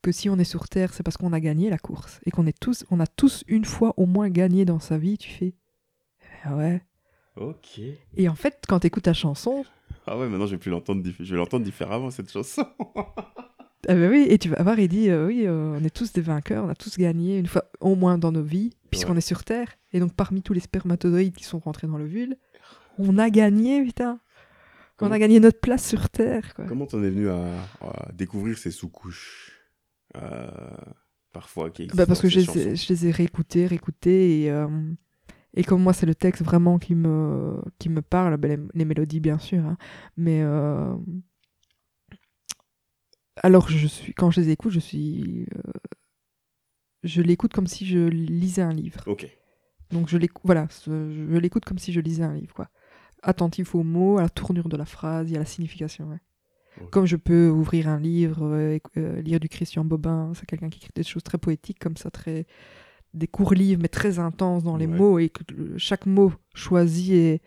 que si on est sur Terre, c'est parce qu'on a gagné la course et qu'on est on a tous une fois au moins gagné dans sa vie, tu fais ouais. OK. Et en fait, quand tu écoutes ta chanson, ah ouais, maintenant je vais plus l'entendre, je vais l'entendre différemment cette chanson. Ah ben oui, et tu vas voir, il dit on est tous des vainqueurs, on a tous gagné une fois au moins dans nos vies puisqu'on est sur Terre et donc parmi tous les spermatozoïdes qui sont rentrés dans l'ovule, on a gagné putain. Comment... On a gagné notre place sur Terre quoi. Comment t'en es venu à découvrir ces sous-couches parfois qui existent parce que je les ai réécoutés et comme moi c'est le texte vraiment qui me parle, les mélodies bien sûr hein, mais alors quand je les écoute je l'écoute comme si je lisais un livre. OK. Donc je l'écoute comme si je lisais un livre quoi. Attentif aux mots, à la tournure de la phrase, et à la signification. Ouais. Comme je peux ouvrir un livre, lire du Christian Bobin, c'est quelqu'un qui écrit des choses très poétiques comme ça, des courts livres mais très intenses dans les mots et que chaque mot choisi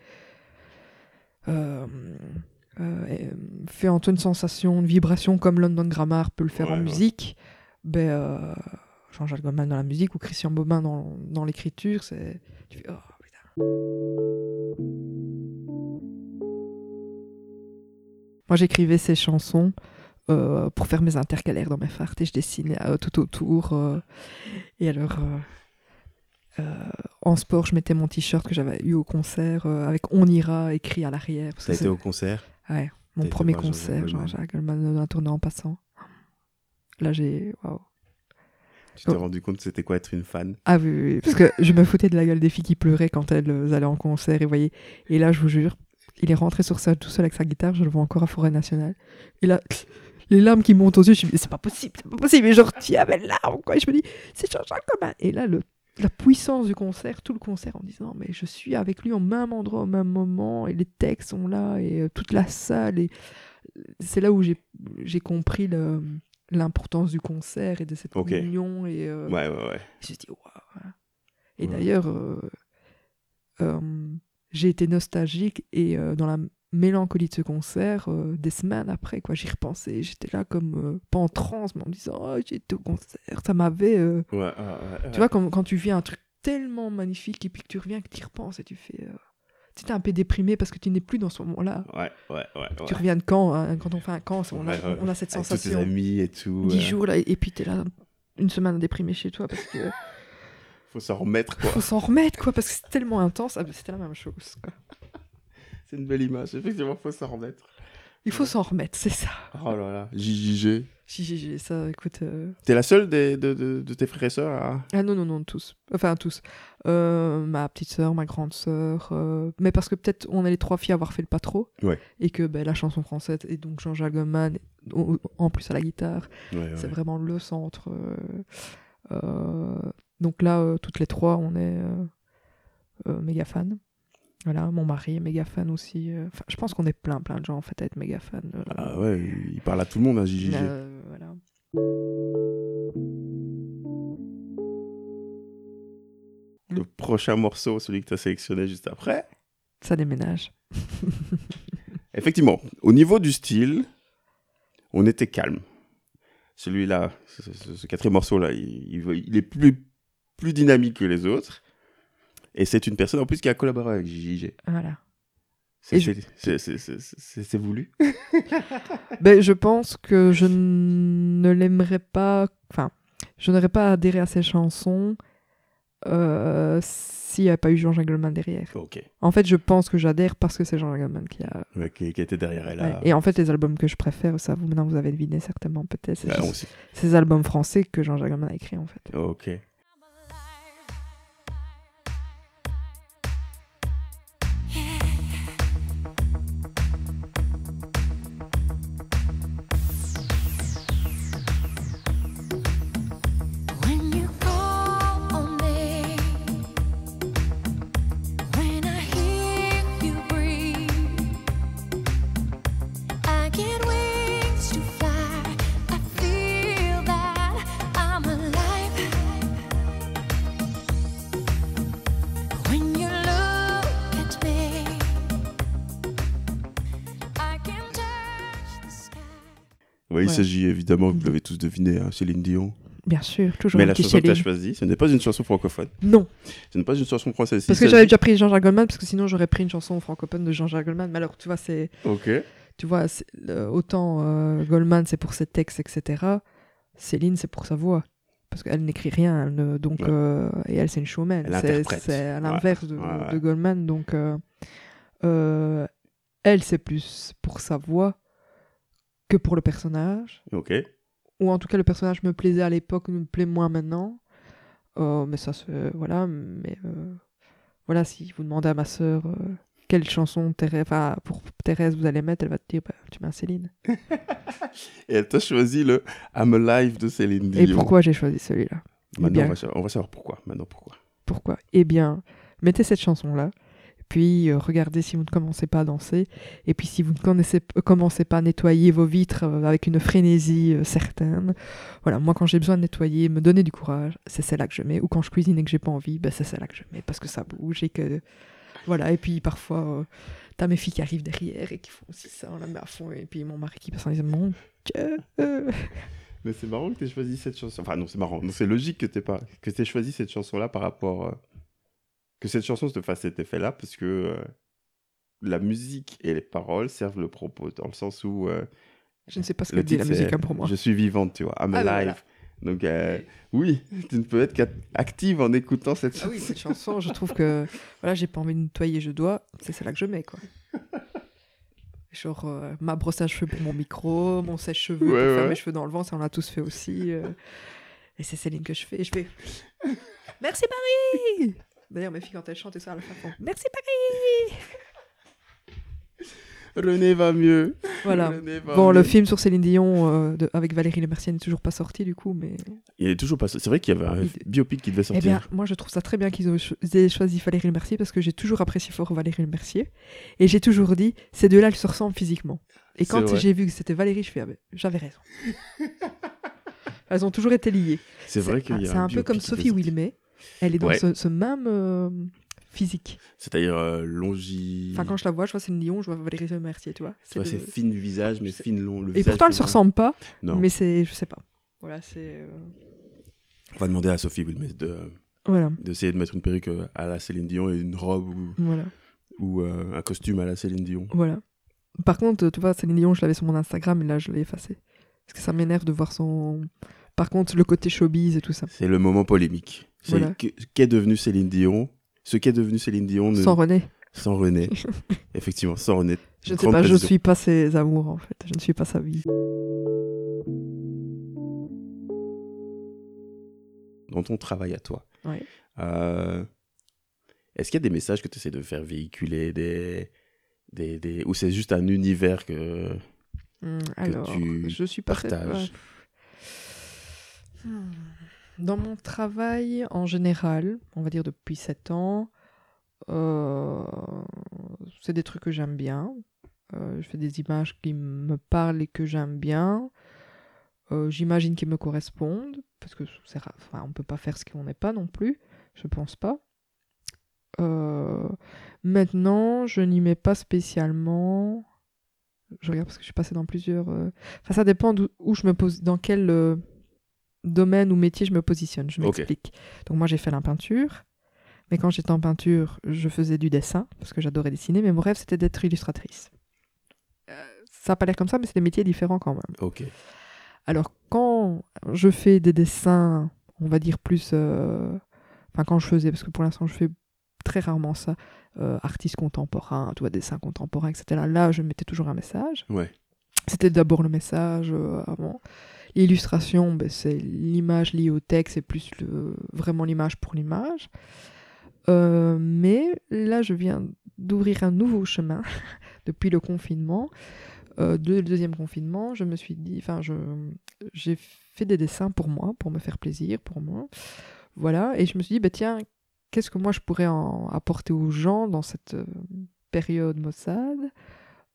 fait en toi une sensation, une vibration comme London Grammar peut le faire en musique. Ben, Jean-Jacques Goldman dans la musique ou Christian Bobin dans l'écriture, c'est... Tu fais, oh putain... Moi, j'écrivais ces chansons pour faire mes intercalaires dans mes fartes et je dessinais tout autour. Et alors, en sport, je mettais mon t-shirt que j'avais eu au concert avec « On ira » écrit à l'arrière. T'as été au concert ? Ouais, mon premier concert, Jean-Jacques Goldman, un tournée en passant. Là, j'ai... Waouh. Tu t'es rendu compte que c'était quoi être une fan ? Ah oui, parce que je me foutais de la gueule des filles qui pleuraient quand elles allaient en concert. Et là, je vous jure... Il est rentré sur scène tout seul avec sa guitare, je le vois encore à Forêt Nationale. Et là, les larmes qui montent aux yeux, je me dis, c'est pas possible. Et genre, tiens, mes larmes, quoi. Et je me dis, c'est Jean-Jacques Goldman. Et là, la puissance du concert, tout le concert, en disant, mais je suis avec lui au même endroit, au même moment, et les textes sont là, et toute la salle. Et c'est là où j'ai compris l'importance du concert et de cette communion. Et, et je me dis, waouh. Et d'ailleurs, j'ai été nostalgique et dans la mélancolie de ce concert, des semaines après, quoi, j'y repensais. J'étais là comme pas en transe, mais en me disant « Oh, j'étais au concert, ça m'avait... » Tu vois, quand tu vis un truc tellement magnifique et puis que tu reviens, que tu y repenses et tu fais... Tu t'es un peu déprimé parce que tu n'es plus dans ce moment-là. Tu reviens de camp, hein, quand on fait un camp, on a cette sensation. Avec tous tes amis et tout. 10 jours, là, et puis t'es là une semaine déprimé chez toi parce que... Faut s'en remettre, quoi. Parce que c'est tellement intense. Ah, c'était la même chose, quoi. C'est une belle image. Effectivement, faut s'en remettre. Il faut s'en remettre, c'est ça. Oh là là, JJG. JJG, ça, écoute... T'es la seule de tes frères et sœurs à... Ah non, tous. Enfin, tous. Ma petite sœur, ma grande sœur. Mais parce que peut-être on est les trois filles à avoir fait le pas trop. Ouais. Et que la chanson française, et donc Jean-Jacques Goldman, en plus à la guitare, c'est vraiment le centre... Donc là, toutes les trois, on est méga fans. Voilà, mon mari est méga fan aussi. Enfin, je pense qu'on est plein de gens en fait à être méga fans. Ah ouais, il parle à tout le monde, hein, JJG. Voilà. Le prochain morceau, celui que tu as sélectionné juste après. Ça déménage. Effectivement, au niveau du style, on était calme. Celui-là, ce quatrième morceau-là, il est plus dynamique que les autres. Et c'est une personne, en plus, qui a collaboré avec JJG. Voilà. C'est voulu. Ben, je pense que je ne l'aimerais pas... Enfin, je n'aurais pas adhéré à ses chansons s'il n'y avait pas eu Jean-Jacques Goldman derrière. Okay. En fait, je pense que j'adhère parce que c'est Jean-Jacques Goldman qui était derrière elle. Ouais. Et en fait, les albums que je préfère, ça, maintenant vous avez deviné certainement peut-être, c'est ces albums français que Jean-Jacques Goldman a écrits en fait. Ok. Ouais, il s'agit évidemment, vous l'avez tous deviné, hein, Céline Dion. Bien sûr, toujours. Mais la chanson que tu as choisie, ce n'est pas une chanson francophone. Non. Ce n'est pas une chanson française. Parce que j'avais déjà pris Jean-Jacques Goldman, parce que sinon j'aurais pris une chanson francophone de Jean-Jacques Goldman. Mais alors, tu vois, c'est. Ok. Tu vois, c'est, autant Goldman, c'est pour ses textes, etc. Céline, c'est pour sa voix. Parce qu'elle n'écrit rien, donc, et elle, c'est une showman. Elle interprète. C'est à l'inverse de Goldman. Donc, elle, c'est plus pour sa voix que pour le personnage. Ok. Ou en tout cas le personnage me plaisait à l'époque, me plaît moins maintenant. Mais ça, voilà. Mais voilà, si vous demandez à ma sœur quelle chanson pour Thérèse vous allez mettre, elle va te dire tu mets Céline. Et elle t'a choisi le I'm Alive de Céline Dion. Et pourquoi j'ai choisi celui-là ? Maintenant, on va savoir pourquoi. Maintenant, pourquoi ? Eh bien, mettez cette chanson-là. Puis regardez si vous ne commencez pas à danser. Et puis si vous ne commencez pas à nettoyer vos vitres avec une frénésie certaine. Voilà, moi quand j'ai besoin de nettoyer, me donner du courage, c'est celle-là que je mets. Ou quand je cuisine et que j'ai pas envie, ben, c'est celle-là que je mets parce que ça bouge et que... Voilà, et puis parfois, t'as mes filles qui arrivent derrière et qui font aussi ça, on la met à fond. Et puis mon mari qui passe en disant « Mon Dieu !» Mais c'est marrant que t'aies choisi cette chanson. Enfin non, c'est marrant, non, c'est logique que t'aies choisi cette chanson-là par rapport... Que cette chanson se fasse cet effet-là, parce que la musique et les paroles servent le propos, dans le sens où... je ne sais pas ce que dit la musique pour moi. Je suis vivante, tu vois, I'm alive. Voilà. Donc oui, tu ne peux être qu'active en écoutant cette chanson. Ah oui, cette chanson, je trouve que... Voilà, j'ai pas envie de nettoyer, je dois, c'est celle-là que je mets, quoi. Genre ma brosse à cheveux pour mon micro, mon sèche-cheveux pour faire mes cheveux dans le vent, ça on l'a tous fait aussi. Et c'est Céline que je fais, et je fais... Merci Paris. D'ailleurs, mes filles, quand elles chantent, elles sont à la fin. Merci Paris. René va mieux. Voilà. Bon, le film sur Céline Dion avec Valérie Lemercier n'est toujours pas sorti, du coup. Mais... Il est toujours pas sorti. C'est vrai qu'il y avait un biopic qui devait sortir. Eh bien, moi, je trouve ça très bien qu'ils aient choisi Valérie Lemercier parce que j'ai toujours apprécié fort Valérie Lemercier. Et j'ai toujours dit, ces deux-là, elles se ressemblent physiquement. Et quand j'ai vu que c'était Valérie, je fais, ah, ben, j'avais raison. Elles ont toujours été liées. C'est vrai qu'il y a. C'est un peu comme Sophie Wilmet. Elle est dans ce même physique. C'est-à-dire Enfin, quand je la vois, je vois Céline Dion, je vois Valérie Lemercier, tu vois. C'est fin du visage, mais fine long. Et pourtant, elle ne se ressemble pas, mais c'est... Je sais pas. Voilà, c'est... On va demander à Sophie Wilmette d'essayer de mettre une perruque à la Céline Dion et une robe ou un costume à la Céline Dion. Voilà. Par contre, tu vois, Céline Dion, je l'avais sur mon Instagram et là, je l'ai effacée. Parce que ça m'énerve de voir son... Par contre, le côté showbiz et tout ça. C'est le moment polémique. C'est qu'est devenue Céline Dion. Ce qu'est devenu Céline Dion... Sans René. Effectivement, sans René. Je ne sais pas, je ne suis pas ses amours, en fait. Je ne suis pas sa vie. Dans ton travail à toi. Oui. Est-ce qu'il y a des messages que tu essaies de faire véhiculer des... Ou c'est juste un univers que tu partages Dans mon travail en général, on va dire depuis 7 ans, c'est des trucs que j'aime bien. Je fais des images qui me parlent et que j'aime bien. J'imagine qu'ils me correspondent, parce que on ne peut pas faire ce qu'on n'est pas non plus, je pense pas. Maintenant, je n'y mets pas spécialement... Je regarde parce que je suis passée dans plusieurs... Enfin, ça dépend où je me pose, dans quel... domaine ou métier je me positionne, je m'explique. Donc moi j'ai fait la peinture, mais quand j'étais en peinture, je faisais du dessin, parce que j'adorais dessiner, mais mon rêve c'était d'être illustratrice. Ça n'a pas l'air comme ça, mais c'est des métiers différents quand même. Ok. Alors quand je fais des dessins, on va dire plus... Enfin quand je faisais, parce que pour l'instant je fais très rarement ça, artiste contemporain, tu vois, dessin contemporain, etc. Là je mettais toujours un message. Ouais. C'était d'abord le message avant... L'illustration, ben, c'est l'image liée au texte, c'est plus vraiment l'image pour l'image. Mais là, je viens d'ouvrir un nouveau chemin depuis le confinement. Le deuxième confinement, je me suis dit... Enfin, j'ai fait des dessins pour moi, pour me faire plaisir, pour moi. Voilà, et je me suis dit, ben, tiens, qu'est-ce que moi, je pourrais apporter aux gens dans cette période maussade ?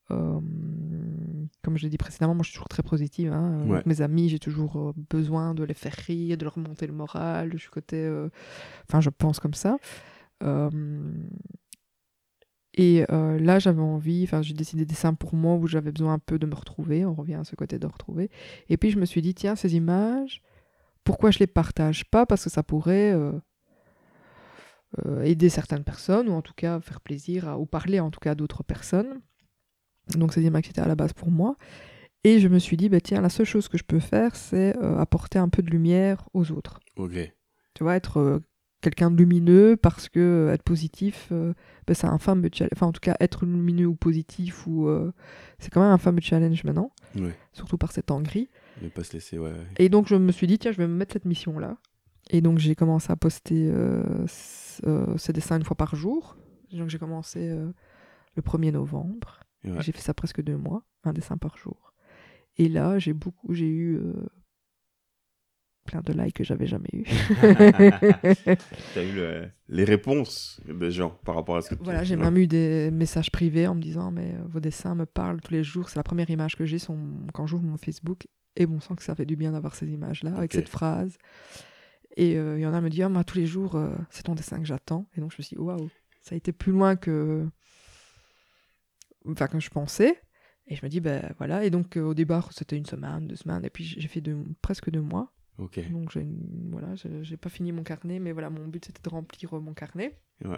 Comme je l'ai dit précédemment, moi je suis toujours très positive, hein. Avec mes amis, j'ai toujours besoin de les faire rire, de leur remonter le moral, je suis côté... Enfin, je pense comme ça. Et là, j'avais envie, enfin, j'ai décidé des dessins pour moi où j'avais besoin un peu de me retrouver. On revient à ce côté de retrouver. Et puis, je me suis dit, tiens, ces images, pourquoi je les partage pas ? Parce que ça pourrait aider certaines personnes, ou en tout cas faire plaisir, ou parler en tout cas à d'autres personnes. Donc, ces images étaient à la base pour moi. Et je me suis dit, bah, tiens, la seule chose que je peux faire, c'est apporter un peu de lumière aux autres. Okay. Tu vois, être... quelqu'un de lumineux, parce que être positif, ben, c'est un fameux challenge. Enfin, en tout cas, être lumineux ou positif, ou c'est quand même un fameux challenge maintenant, oui. Surtout par ces temps gris. Ne pas se laisser, ouais. Et donc, je me suis dit, tiens, je vais me mettre cette mission-là. Et donc, j'ai commencé à poster ces dessins une fois par jour. Donc, j'ai commencé le 1er novembre. Ouais. J'ai fait ça presque 2 mois, un dessin par jour. Et là, j'ai eu... plein de likes que j'avais jamais eu. T'as eu les réponses des gens par rapport à ce que tu as. Voilà, j'ai même eu des messages privés en me disant mais vos dessins me parlent tous les jours, c'est la première image que j'ai quand j'ouvre mon Facebook, et bon sang que ça fait du bien d'avoir ces images-là, okay. Avec cette phrase. Et il y en a me dit moi tous les jours c'est ton dessin que j'attends, et donc je me suis dit waouh, ça a été plus loin que je pensais. Et je me dis ben voilà, et donc au départ c'était 1 semaine, 2 semaines, et puis j'ai fait presque 2 mois. Okay. Donc j'ai pas fini mon carnet, mais voilà, mon but c'était de remplir mon carnet. Ouais.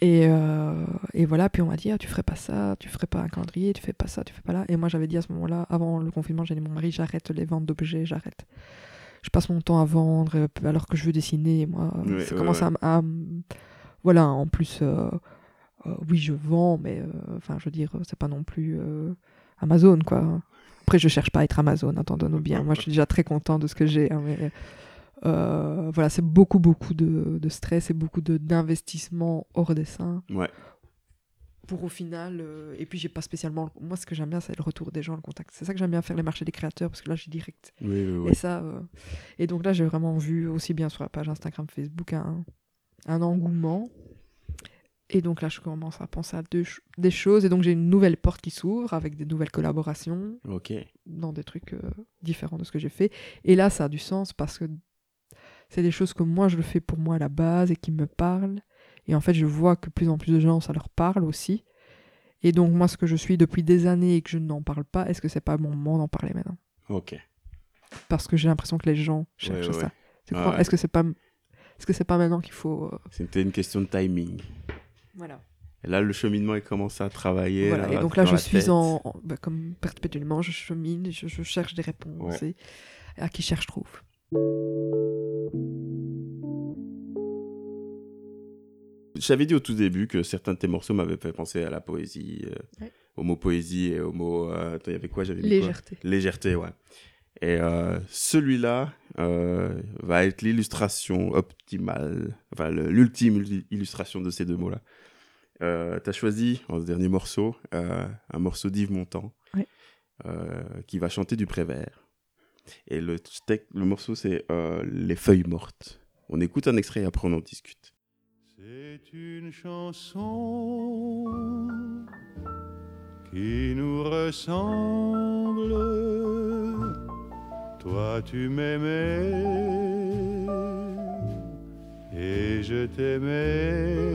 Et voilà, puis on m'a dit tu ferais pas ça, tu ferais pas un calendrier, tu fais pas ça, tu fais pas là. Et moi j'avais dit à ce moment-là, avant le confinement, j'ai dit à mon mari j'arrête les ventes d'objets, j'arrête. Je passe mon temps à vendre alors que je veux dessiner. Moi, ça commence à voilà, en plus oui je vends, mais enfin je veux dire c'est pas non plus Amazon quoi. Après, je cherche pas à être Amazon, entendons-nous bien. Moi, je suis déjà très content de ce que j'ai. Hein, mais voilà, c'est beaucoup de stress et beaucoup d'investissement hors dessin. Ouais. Pour au final... et puis, j'ai pas spécialement... Moi, ce que j'aime bien, c'est le retour des gens, le contact. C'est ça que j'aime bien faire, les marchés des créateurs, parce que là, je suis direct. Oui. Et ça... Et donc là, j'ai vraiment vu, aussi bien sur la page Instagram, Facebook, un engouement. Et donc là, je commence à penser à des choses. Et donc, j'ai une nouvelle porte qui s'ouvre avec des nouvelles collaborations. Okay. Dans des trucs différents de ce que j'ai fait. Et là, ça a du sens parce que c'est des choses que moi, je le fais pour moi à la base et qui me parlent. Et en fait, je vois que plus en plus de gens, ça leur parle aussi. Et donc, moi, ce que je suis depuis des années et que je n'en parle pas, est-ce que c'est pas mon moment d'en parler maintenant ? Ok. Parce que j'ai l'impression que les gens cherchent ça. Ah, est-ce que c'est pas... maintenant qu'il faut... C'était une question de timing. Voilà. Et là, le cheminement, il commence à travailler. Voilà. Et donc là, je suis bah, comme perpétuellement, je chemine, je cherche des réponses. Ouais. Et à qui cherche, trouve. J'avais dit au tout début que certains de tes morceaux m'avaient fait penser à la poésie, au mot poésie et au mot... il y avait quoi ? J'avais légèreté. Légèreté, ouais. Et celui-là va être l'illustration optimale, enfin l'ultime illustration de ces 2 mots-là. Tu as choisi, en ce dernier morceau, un morceau d'Yves Montand, oui. Qui va chanter du Prévert. Et le morceau, c'est Les feuilles mortes. On écoute un extrait et après on en discute. C'est une chanson qui nous ressemble. Toi tu m'aimais et je t'aimais,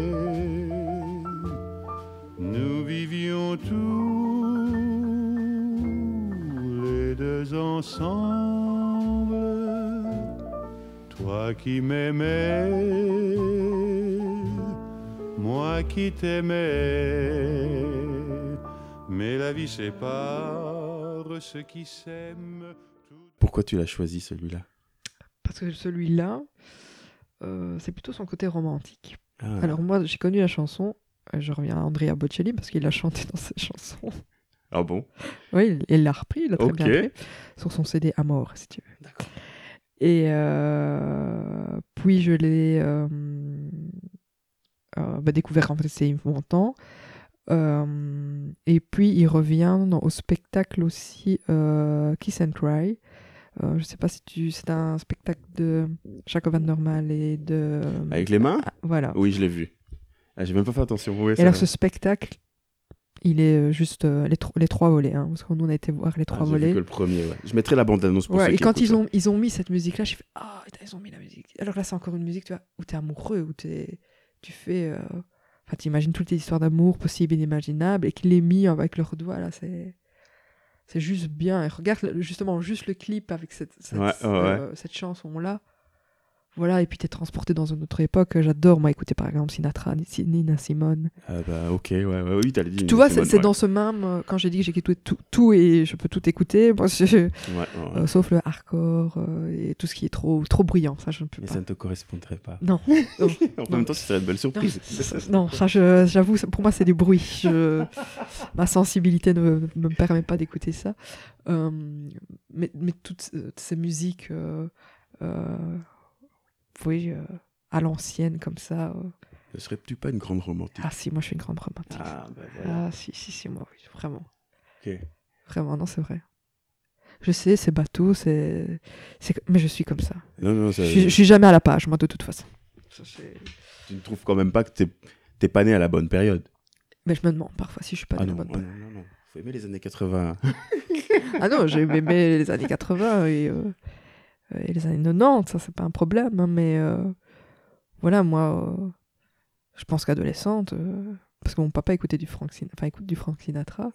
nous vivions tous les deux ensemble. Toi qui m'aimais, moi qui t'aimais, mais la vie sépare ceux qui s'aiment. Pourquoi tu l'as choisi, celui-là ? Parce que celui-là, c'est plutôt son côté romantique. Ah. Alors moi, j'ai connu la chanson, je reviens à Andrea Bocelli, parce qu'il a chanté dans cette chanson. Ah bon ? Oui, il l'a repris, il l'a très bien repris, sur son CD Amor, si tu veux. D'accord. Et puis je l'ai découvert, en fait, c'est Yves Montand. Et puis il revient au spectacle aussi Kiss and Cry. Je sais pas si c'est un spectacle de Jacob Van Normal et de avec les mains. Voilà. Oui, je l'ai vu. Ah, j'ai même pas fait attention. Oui, et alors ce spectacle, il est juste les 3 volets. Hein, parce que nous on a été voir les 3 volets. J'ai vu que le premier. Ouais. Je mettrai la bande annonce pour ceux qui écoutent. Et quand ils ont mis cette musique là, je fais ah ils ont mis la musique. Alors là c'est encore une musique tu vois où t'es amoureux, où tu fais Enfin, t'imagines toutes les histoires d'amour possibles et inimaginables et qu'il les mis avec leurs doigts, là, c'est juste bien. Et regarde justement juste le clip avec cette chanson-là. Voilà, et puis t'es transporté dans une autre époque. J'adore, moi, écouter par exemple Sinatra, Nina Simone. Oui, t'as dit. Tu vois, c'est dans ce même. Quand j'ai dit que j'écoutais tout et je peux tout écouter, moi, sauf le hardcore et tout ce qui est trop bruyant, ça je ne peux pas. Mais ça ne te correspondrait pas. Non. En même temps, ce serait une belle surprise. J'avoue, pour moi, c'est du bruit. Ma sensibilité ne me permet pas d'écouter ça. Mais toutes ces musiques. Oui, à l'ancienne, comme ça. Ne serais-tu pas une grande romantique ? Ah si, moi je suis une grande romantique. Ah, ben voilà. Ah si, moi, oui, vraiment. Ok. Vraiment, non, c'est vrai. Je sais, c'est bateau, mais je suis comme ça. Non, je suis jamais à la page, moi, de toute façon. Tu ne trouves quand même pas que t'es pas né à la bonne période ? Mais je me demande parfois si je suis pas né à la bonne période. Non, faut aimer les années 80. Ah non, j'ai aimé les années 80 et les années 90, ça c'est pas un problème, hein, mais voilà, moi je pense qu'adolescente, parce que mon papa écoutait écoute du Frank Sinatra,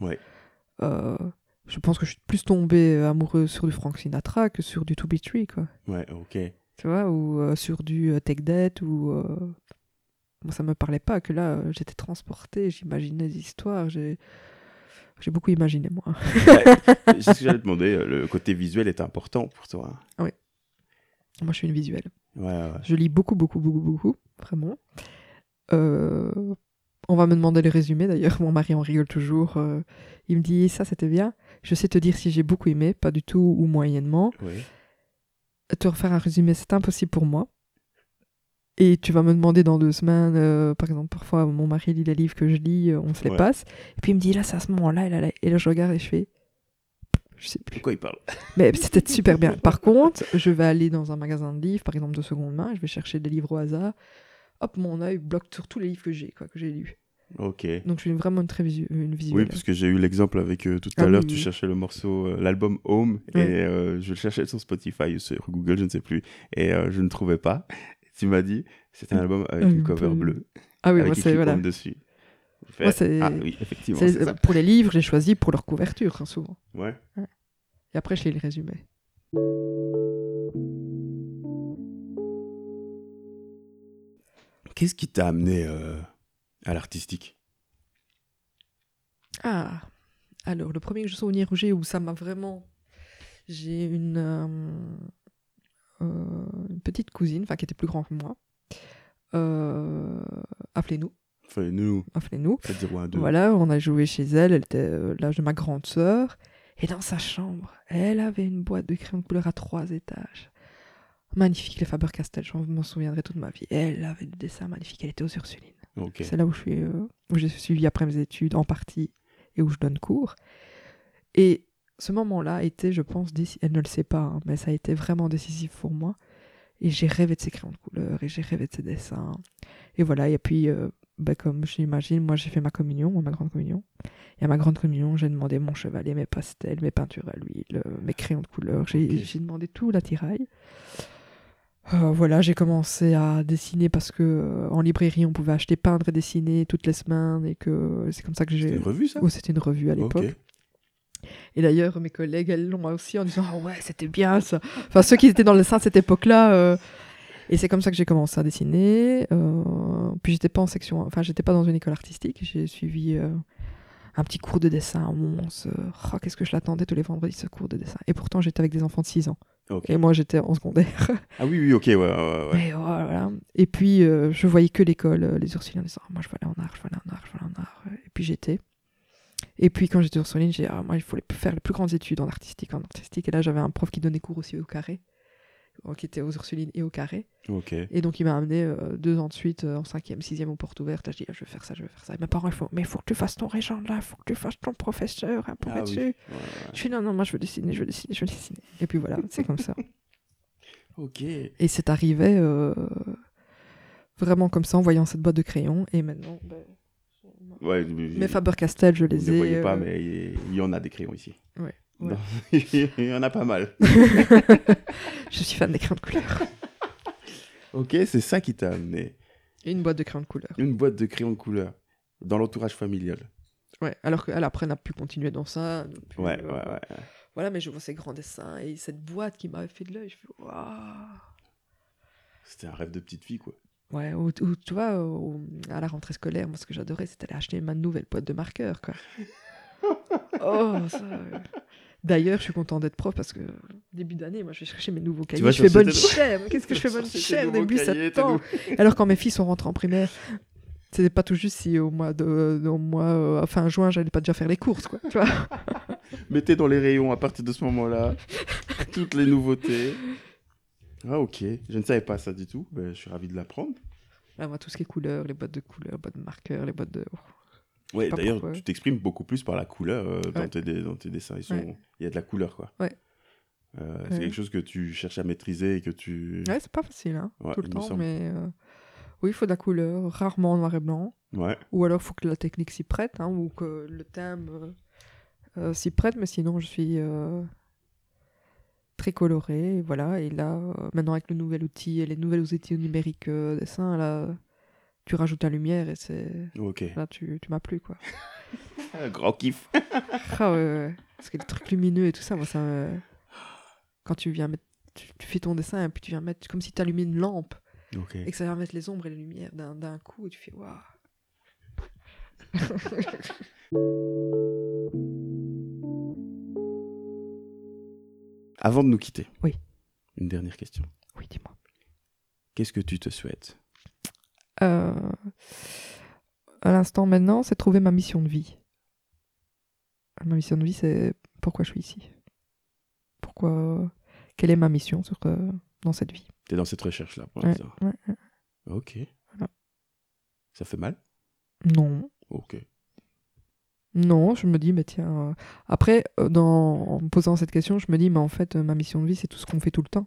je pense que je suis plus tombée amoureuse sur du Frank Sinatra que sur du To Be Tree, quoi. Ouais, ok. Tu vois, ou sur du Take That, ou moi ça me parlait pas, que là j'étais transportée, j'imaginais des histoires, J'ai beaucoup imaginé, moi. C'est ce que j'allais te demander. Le côté visuel est important pour toi. Oui. Moi, je suis une visuelle. Ouais. Je lis beaucoup, beaucoup, beaucoup, beaucoup. Vraiment. On va me demander le résumé, d'ailleurs. Mon mari en rigole toujours. Il me dit, ça, c'était bien. Je sais te dire si j'ai beaucoup aimé, pas du tout ou moyennement. Oui. Te refaire un résumé, c'est impossible pour moi. Et tu vas me demander dans 2 semaines, par exemple, parfois mon mari lit les livres que je lis, on se les passe. Et puis il me dit, là, c'est à ce moment-là, là, là. Et là, je regarde et je fais. Je sais plus. De quoi il parle ? Mais c'était super bien. Par contre, je vais aller dans un magasin de livres, par exemple de seconde main, je vais chercher des livres au hasard. Hop, mon œil bloque sur tous les livres que j'ai lus. Ok. Donc je suis vraiment très visuelle. Oui, parce que j'ai eu l'exemple avec tout à l'heure, tu cherchais le morceau, l'album Home, et je le cherchais sur Spotify, sur Google, je ne sais plus, et je ne trouvais pas. Tu m'as dit, c'est un album avec une cover bleue. Ah oui, avec écrit Home dessus. Ah oui, effectivement. C'est ça. Pour les livres, j'ai choisi pour leur couverture, hein, souvent. Ouais. Et après, je lis le résumé. Qu'est-ce qui t'a amené à l'artistique ? Ah, alors, le premier souvenir que j'ai où ça m'a vraiment. J'ai une petite cousine, enfin qui était plus grande que moi. Appelez-nous. Voilà, on a joué chez elle. Elle était l'âge de ma grande sœur. Et dans sa chambre, elle avait une boîte de crème de couleur à 3 étages. Magnifique, les Faber-Castell, je m'en souviendrai toute ma vie. Elle avait des dessins magnifiques. Elle était aux Ursulines. Okay. C'est là où où j'ai suivi après mes études en partie et où je donne cours. Et ce moment-là était, je pense, elle ne le sait pas, hein, mais ça a été vraiment décisif pour moi. Et j'ai rêvé de ces crayons de couleur, et j'ai rêvé de ces dessins. Et voilà, et puis, comme j'imagine, moi j'ai fait ma grande communion. Et à ma grande communion, j'ai demandé mon chevalet, mes pastels, mes peintures à l'huile, mes crayons de couleur. J'ai demandé tout l'attirail. Voilà, j'ai commencé à dessiner parce que en librairie, on pouvait acheter peindre et dessiner toutes les semaines. Et que c'est comme ça que j'ai. C'était une revue, ça ? Oh, c'était une revue à l'époque. Okay. Et d'ailleurs, mes collègues, elles l'ont aussi en disant « Ah ouais, c'était bien ça !» Enfin, ceux qui étaient dans le sein de cette époque-là. Et c'est comme ça que j'ai commencé à dessiner. Puis, j'étais pas dans une école artistique. J'ai suivi un petit cours de dessin à Mons. Qu'est-ce que je l'attendais tous les vendredis, ce cours de dessin. Et pourtant, j'étais avec des enfants de 6 ans. Okay. Et moi, j'étais en secondaire. Ah oui, ok, ouais. Et, voilà. Et puis, je voyais que l'école, les Ursulines, en disant « Moi, je vais aller en art, je vais aller en art, je vais aller en art. » Et puis, j'étais... Et puis quand j'étais sur ligne, j'ai dit « Ah, moi, il faut faire les plus grandes études en artistique. » Et là, j'avais un prof qui donnait cours aussi au Carré, qui était aux Ursulines et au Carré. Okay. Et donc, il m'a amené 2 ans de suite, en 5e, 6e, aux portes ouvertes. J'ai dit « Je vais faire ça, je vais faire ça. » Et mes parents, ils font « Mais il faut que tu fasses ton régent là, il faut que tu fasses ton professeur, hein, pour là-dessus. » Je dis « Non, moi, je veux dessiner, je veux dessiner, je veux dessiner. » Et puis voilà, c'est comme ça. Ok. Et c'est arrivé vraiment comme ça, en voyant cette boîte de crayons. Et maintenant... Ouais, mes Faber-Castell, je les ai. Vous ne voyez pas, mais il y en a des crayons ici. Ouais. Il y en a pas mal. Je suis fan des crayons de couleur. Ok, c'est ça qui t'a amené Et une boîte de crayons de couleur. Une boîte de crayons de couleur, dans l'entourage familial. Ouais, alors qu'elle, après, n'a pu continuer dans ça. Plus, ouais. Voilà, mais je vois ces grands dessins et cette boîte qui m'avait fait de l'œil. Je fais, waouh! C'était un rêve de petite fille, quoi. Ouais, ou tu vois, à la rentrée scolaire, moi, ce que j'adorais, c'était aller acheter ma nouvelle boîte de marqueurs, quoi. Oh, ça... D'ailleurs, je suis content d'être prof parce que début d'année, moi, je vais chercher mes nouveaux cahiers. Je fais bonne chère. Qu'est-ce que je fais bonne chère début septembre? Alors quand mes filles sont rentrées en primaire, c'était pas tout juste si au mois fin juin, j'allais pas déjà faire les courses, quoi. Tu vois. Mettez dans les rayons à partir de ce moment-là toutes les nouveautés. Ah ok, je ne savais pas ça du tout. Mais je suis ravi de l'apprendre. Ah, moi, tout ce qui est couleurs, les boîtes de couleurs, boîtes de marqueurs, les boîtes de. Ouais, d'ailleurs, pourquoi. Tu t'exprimes beaucoup plus par la couleur dans tes dessins. Il y a de la couleur, quoi. Ouais. C'est quelque chose que tu cherches à maîtriser et que tu... Ouais, c'est pas facile, hein, tout le temps, mais... Oui, il faut de la couleur, rarement en noir et blanc. Ouais. Ou alors, il faut que la technique s'y prête, hein, ou que le thème s'y prête, mais sinon, je suis très colorée, et voilà. Et là, maintenant, avec le nouvel outil et les nouveaux outils numériques dessin, là... Tu rajoutes la lumière et c'est... Okay. Là, tu m'as plu, quoi. Un grand kiff. Ah ouais. Parce que les trucs lumineux et tout ça, moi, ça... Quand tu viens mettre... Tu fais ton dessin et puis tu viens mettre... Comme si tu allumais une lampe. Okay. Et que ça vient mettre les ombres et les lumières d'un coup. Et tu fais... Waouh. Avant de nous quitter. Oui. Une dernière question. Oui, dis-moi. Qu'est-ce que tu te souhaites ? À l'instant maintenant, c'est trouver ma mission de vie. Ma mission de vie, c'est pourquoi je suis ici. Pourquoi... Quelle est ma mission dans cette vie. T'es dans cette recherche-là, pour l'instant. Ouais. Ok. Voilà. Ça fait mal ? Non. Ok. Non, je me dis, mais tiens... Après, en me posant cette question, je me dis, mais en fait, ma mission de vie, c'est tout ce qu'on fait tout le temps.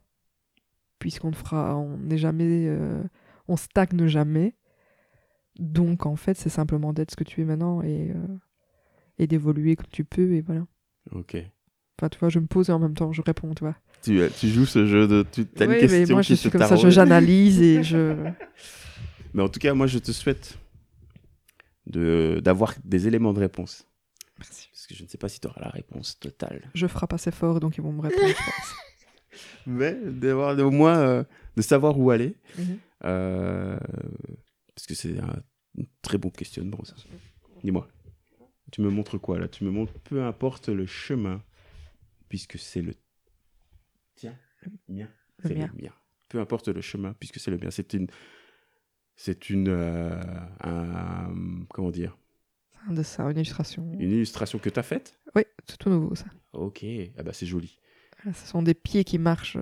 Puisqu'on ne fera... On n'est jamais... On stagne jamais, donc en fait c'est simplement d'être ce que tu es maintenant et d'évoluer comme tu peux et voilà. Ok. Enfin tu vois, je me pose et en même temps je réponds, tu vois. Tu joues ce jeu de t'as une question. Oui, mais moi je suis comme ça, j'analyse et je. Mais en tout cas, moi je te souhaite d'avoir des éléments de réponse. Merci. Parce que je ne sais pas si tu auras la réponse totale. Je frappe assez fort, donc ils vont me répondre, je pense. Mais d'avoir au moins de savoir où aller. Mm-hmm. Parce que c'est un très bon questionnement, ça. Dis-moi, tu me montres quoi là ? Tu me montres peu importe le chemin, puisque c'est le tien, le mien. Peu importe le chemin, puisque c'est le mien. Comment dire ? Un dessin, une illustration. Une illustration que t'as faite ? Oui, c'est tout nouveau ça. Ok, ah bah c'est joli. Ce sont des pieds qui marchent.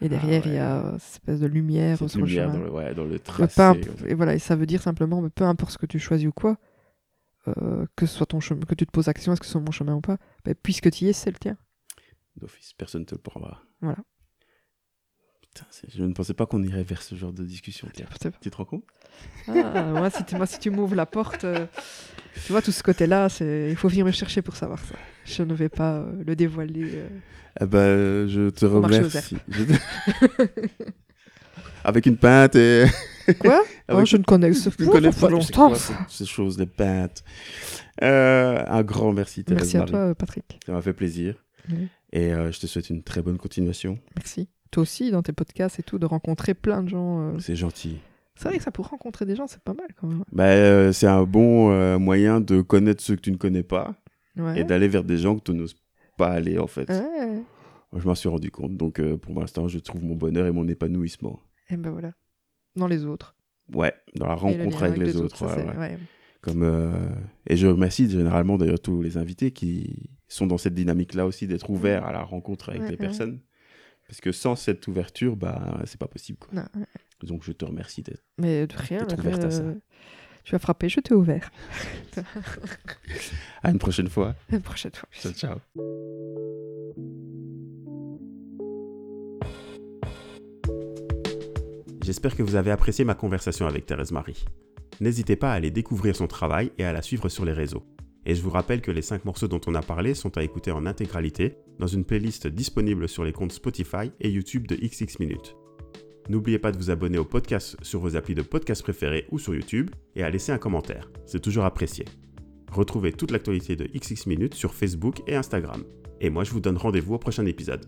Et derrière, il y a cette espèce de lumière sur le chemin. Dans le tracé. Et voilà, et ça veut dire simplement, mais peu importe ce que tu choisis ou quoi, que ce soit ton chemin, que tu te poses action, est-ce que ce soit mon chemin ou pas, bah, puisque tu y es, c'est le tien. D'office, personne ne te le prendra. Voilà. Putain, je ne pensais pas qu'on irait vers ce genre de discussion. Tu te rends compte ? Moi, si tu m'ouvres la porte, tu vois, tout ce côté-là, il faut venir me chercher pour savoir ça. Je ne vais pas le dévoiler. Je te remercie. Avec une pinte et... Quoi ? Je ne connais pas longtemps. Ces choses, les peintes. Un grand merci, Thérèse-Marie. Merci à toi, Patrick. Ça m'a fait plaisir. Oui. Et je te souhaite une très bonne continuation. Merci. Toi aussi, dans tes podcasts et tout, de rencontrer plein de gens. C'est gentil. C'est vrai que ça, pour rencontrer des gens, c'est pas mal quand même. C'est un bon moyen de connaître ceux que tu ne connais pas. Ouais. Et d'aller vers des gens que tu n'oses pas aller, en fait. Ouais. Je m'en suis rendu compte. Donc, pour l'instant, je trouve mon bonheur et mon épanouissement. Et ben voilà. Dans les autres. Ouais, dans la rencontre avec les autres. Ouais. Et je remercie généralement, d'ailleurs, tous les invités qui sont dans cette dynamique-là aussi, d'être ouverts à la rencontre avec les personnes. Parce que sans cette ouverture, c'est pas possible, quoi. Non. Donc, je te remercie d'être ouverte à ça. Tu as frappé, je t'ai ouvert. À une prochaine fois. Une prochaine fois. Ciao. J'espère que vous avez apprécié ma conversation avec Thérèse-Marie. N'hésitez pas à aller découvrir son travail et à la suivre sur les réseaux. Et je vous rappelle que les 5 morceaux dont on a parlé sont à écouter en intégralité dans une playlist disponible sur les comptes Spotify et YouTube de XX Minute. N'oubliez pas de vous abonner au podcast sur vos applis de podcast préférés ou sur YouTube et à laisser un commentaire, c'est toujours apprécié. Retrouvez toute l'actualité de XX Minute sur Facebook et Instagram. Et moi je vous donne rendez-vous au prochain épisode.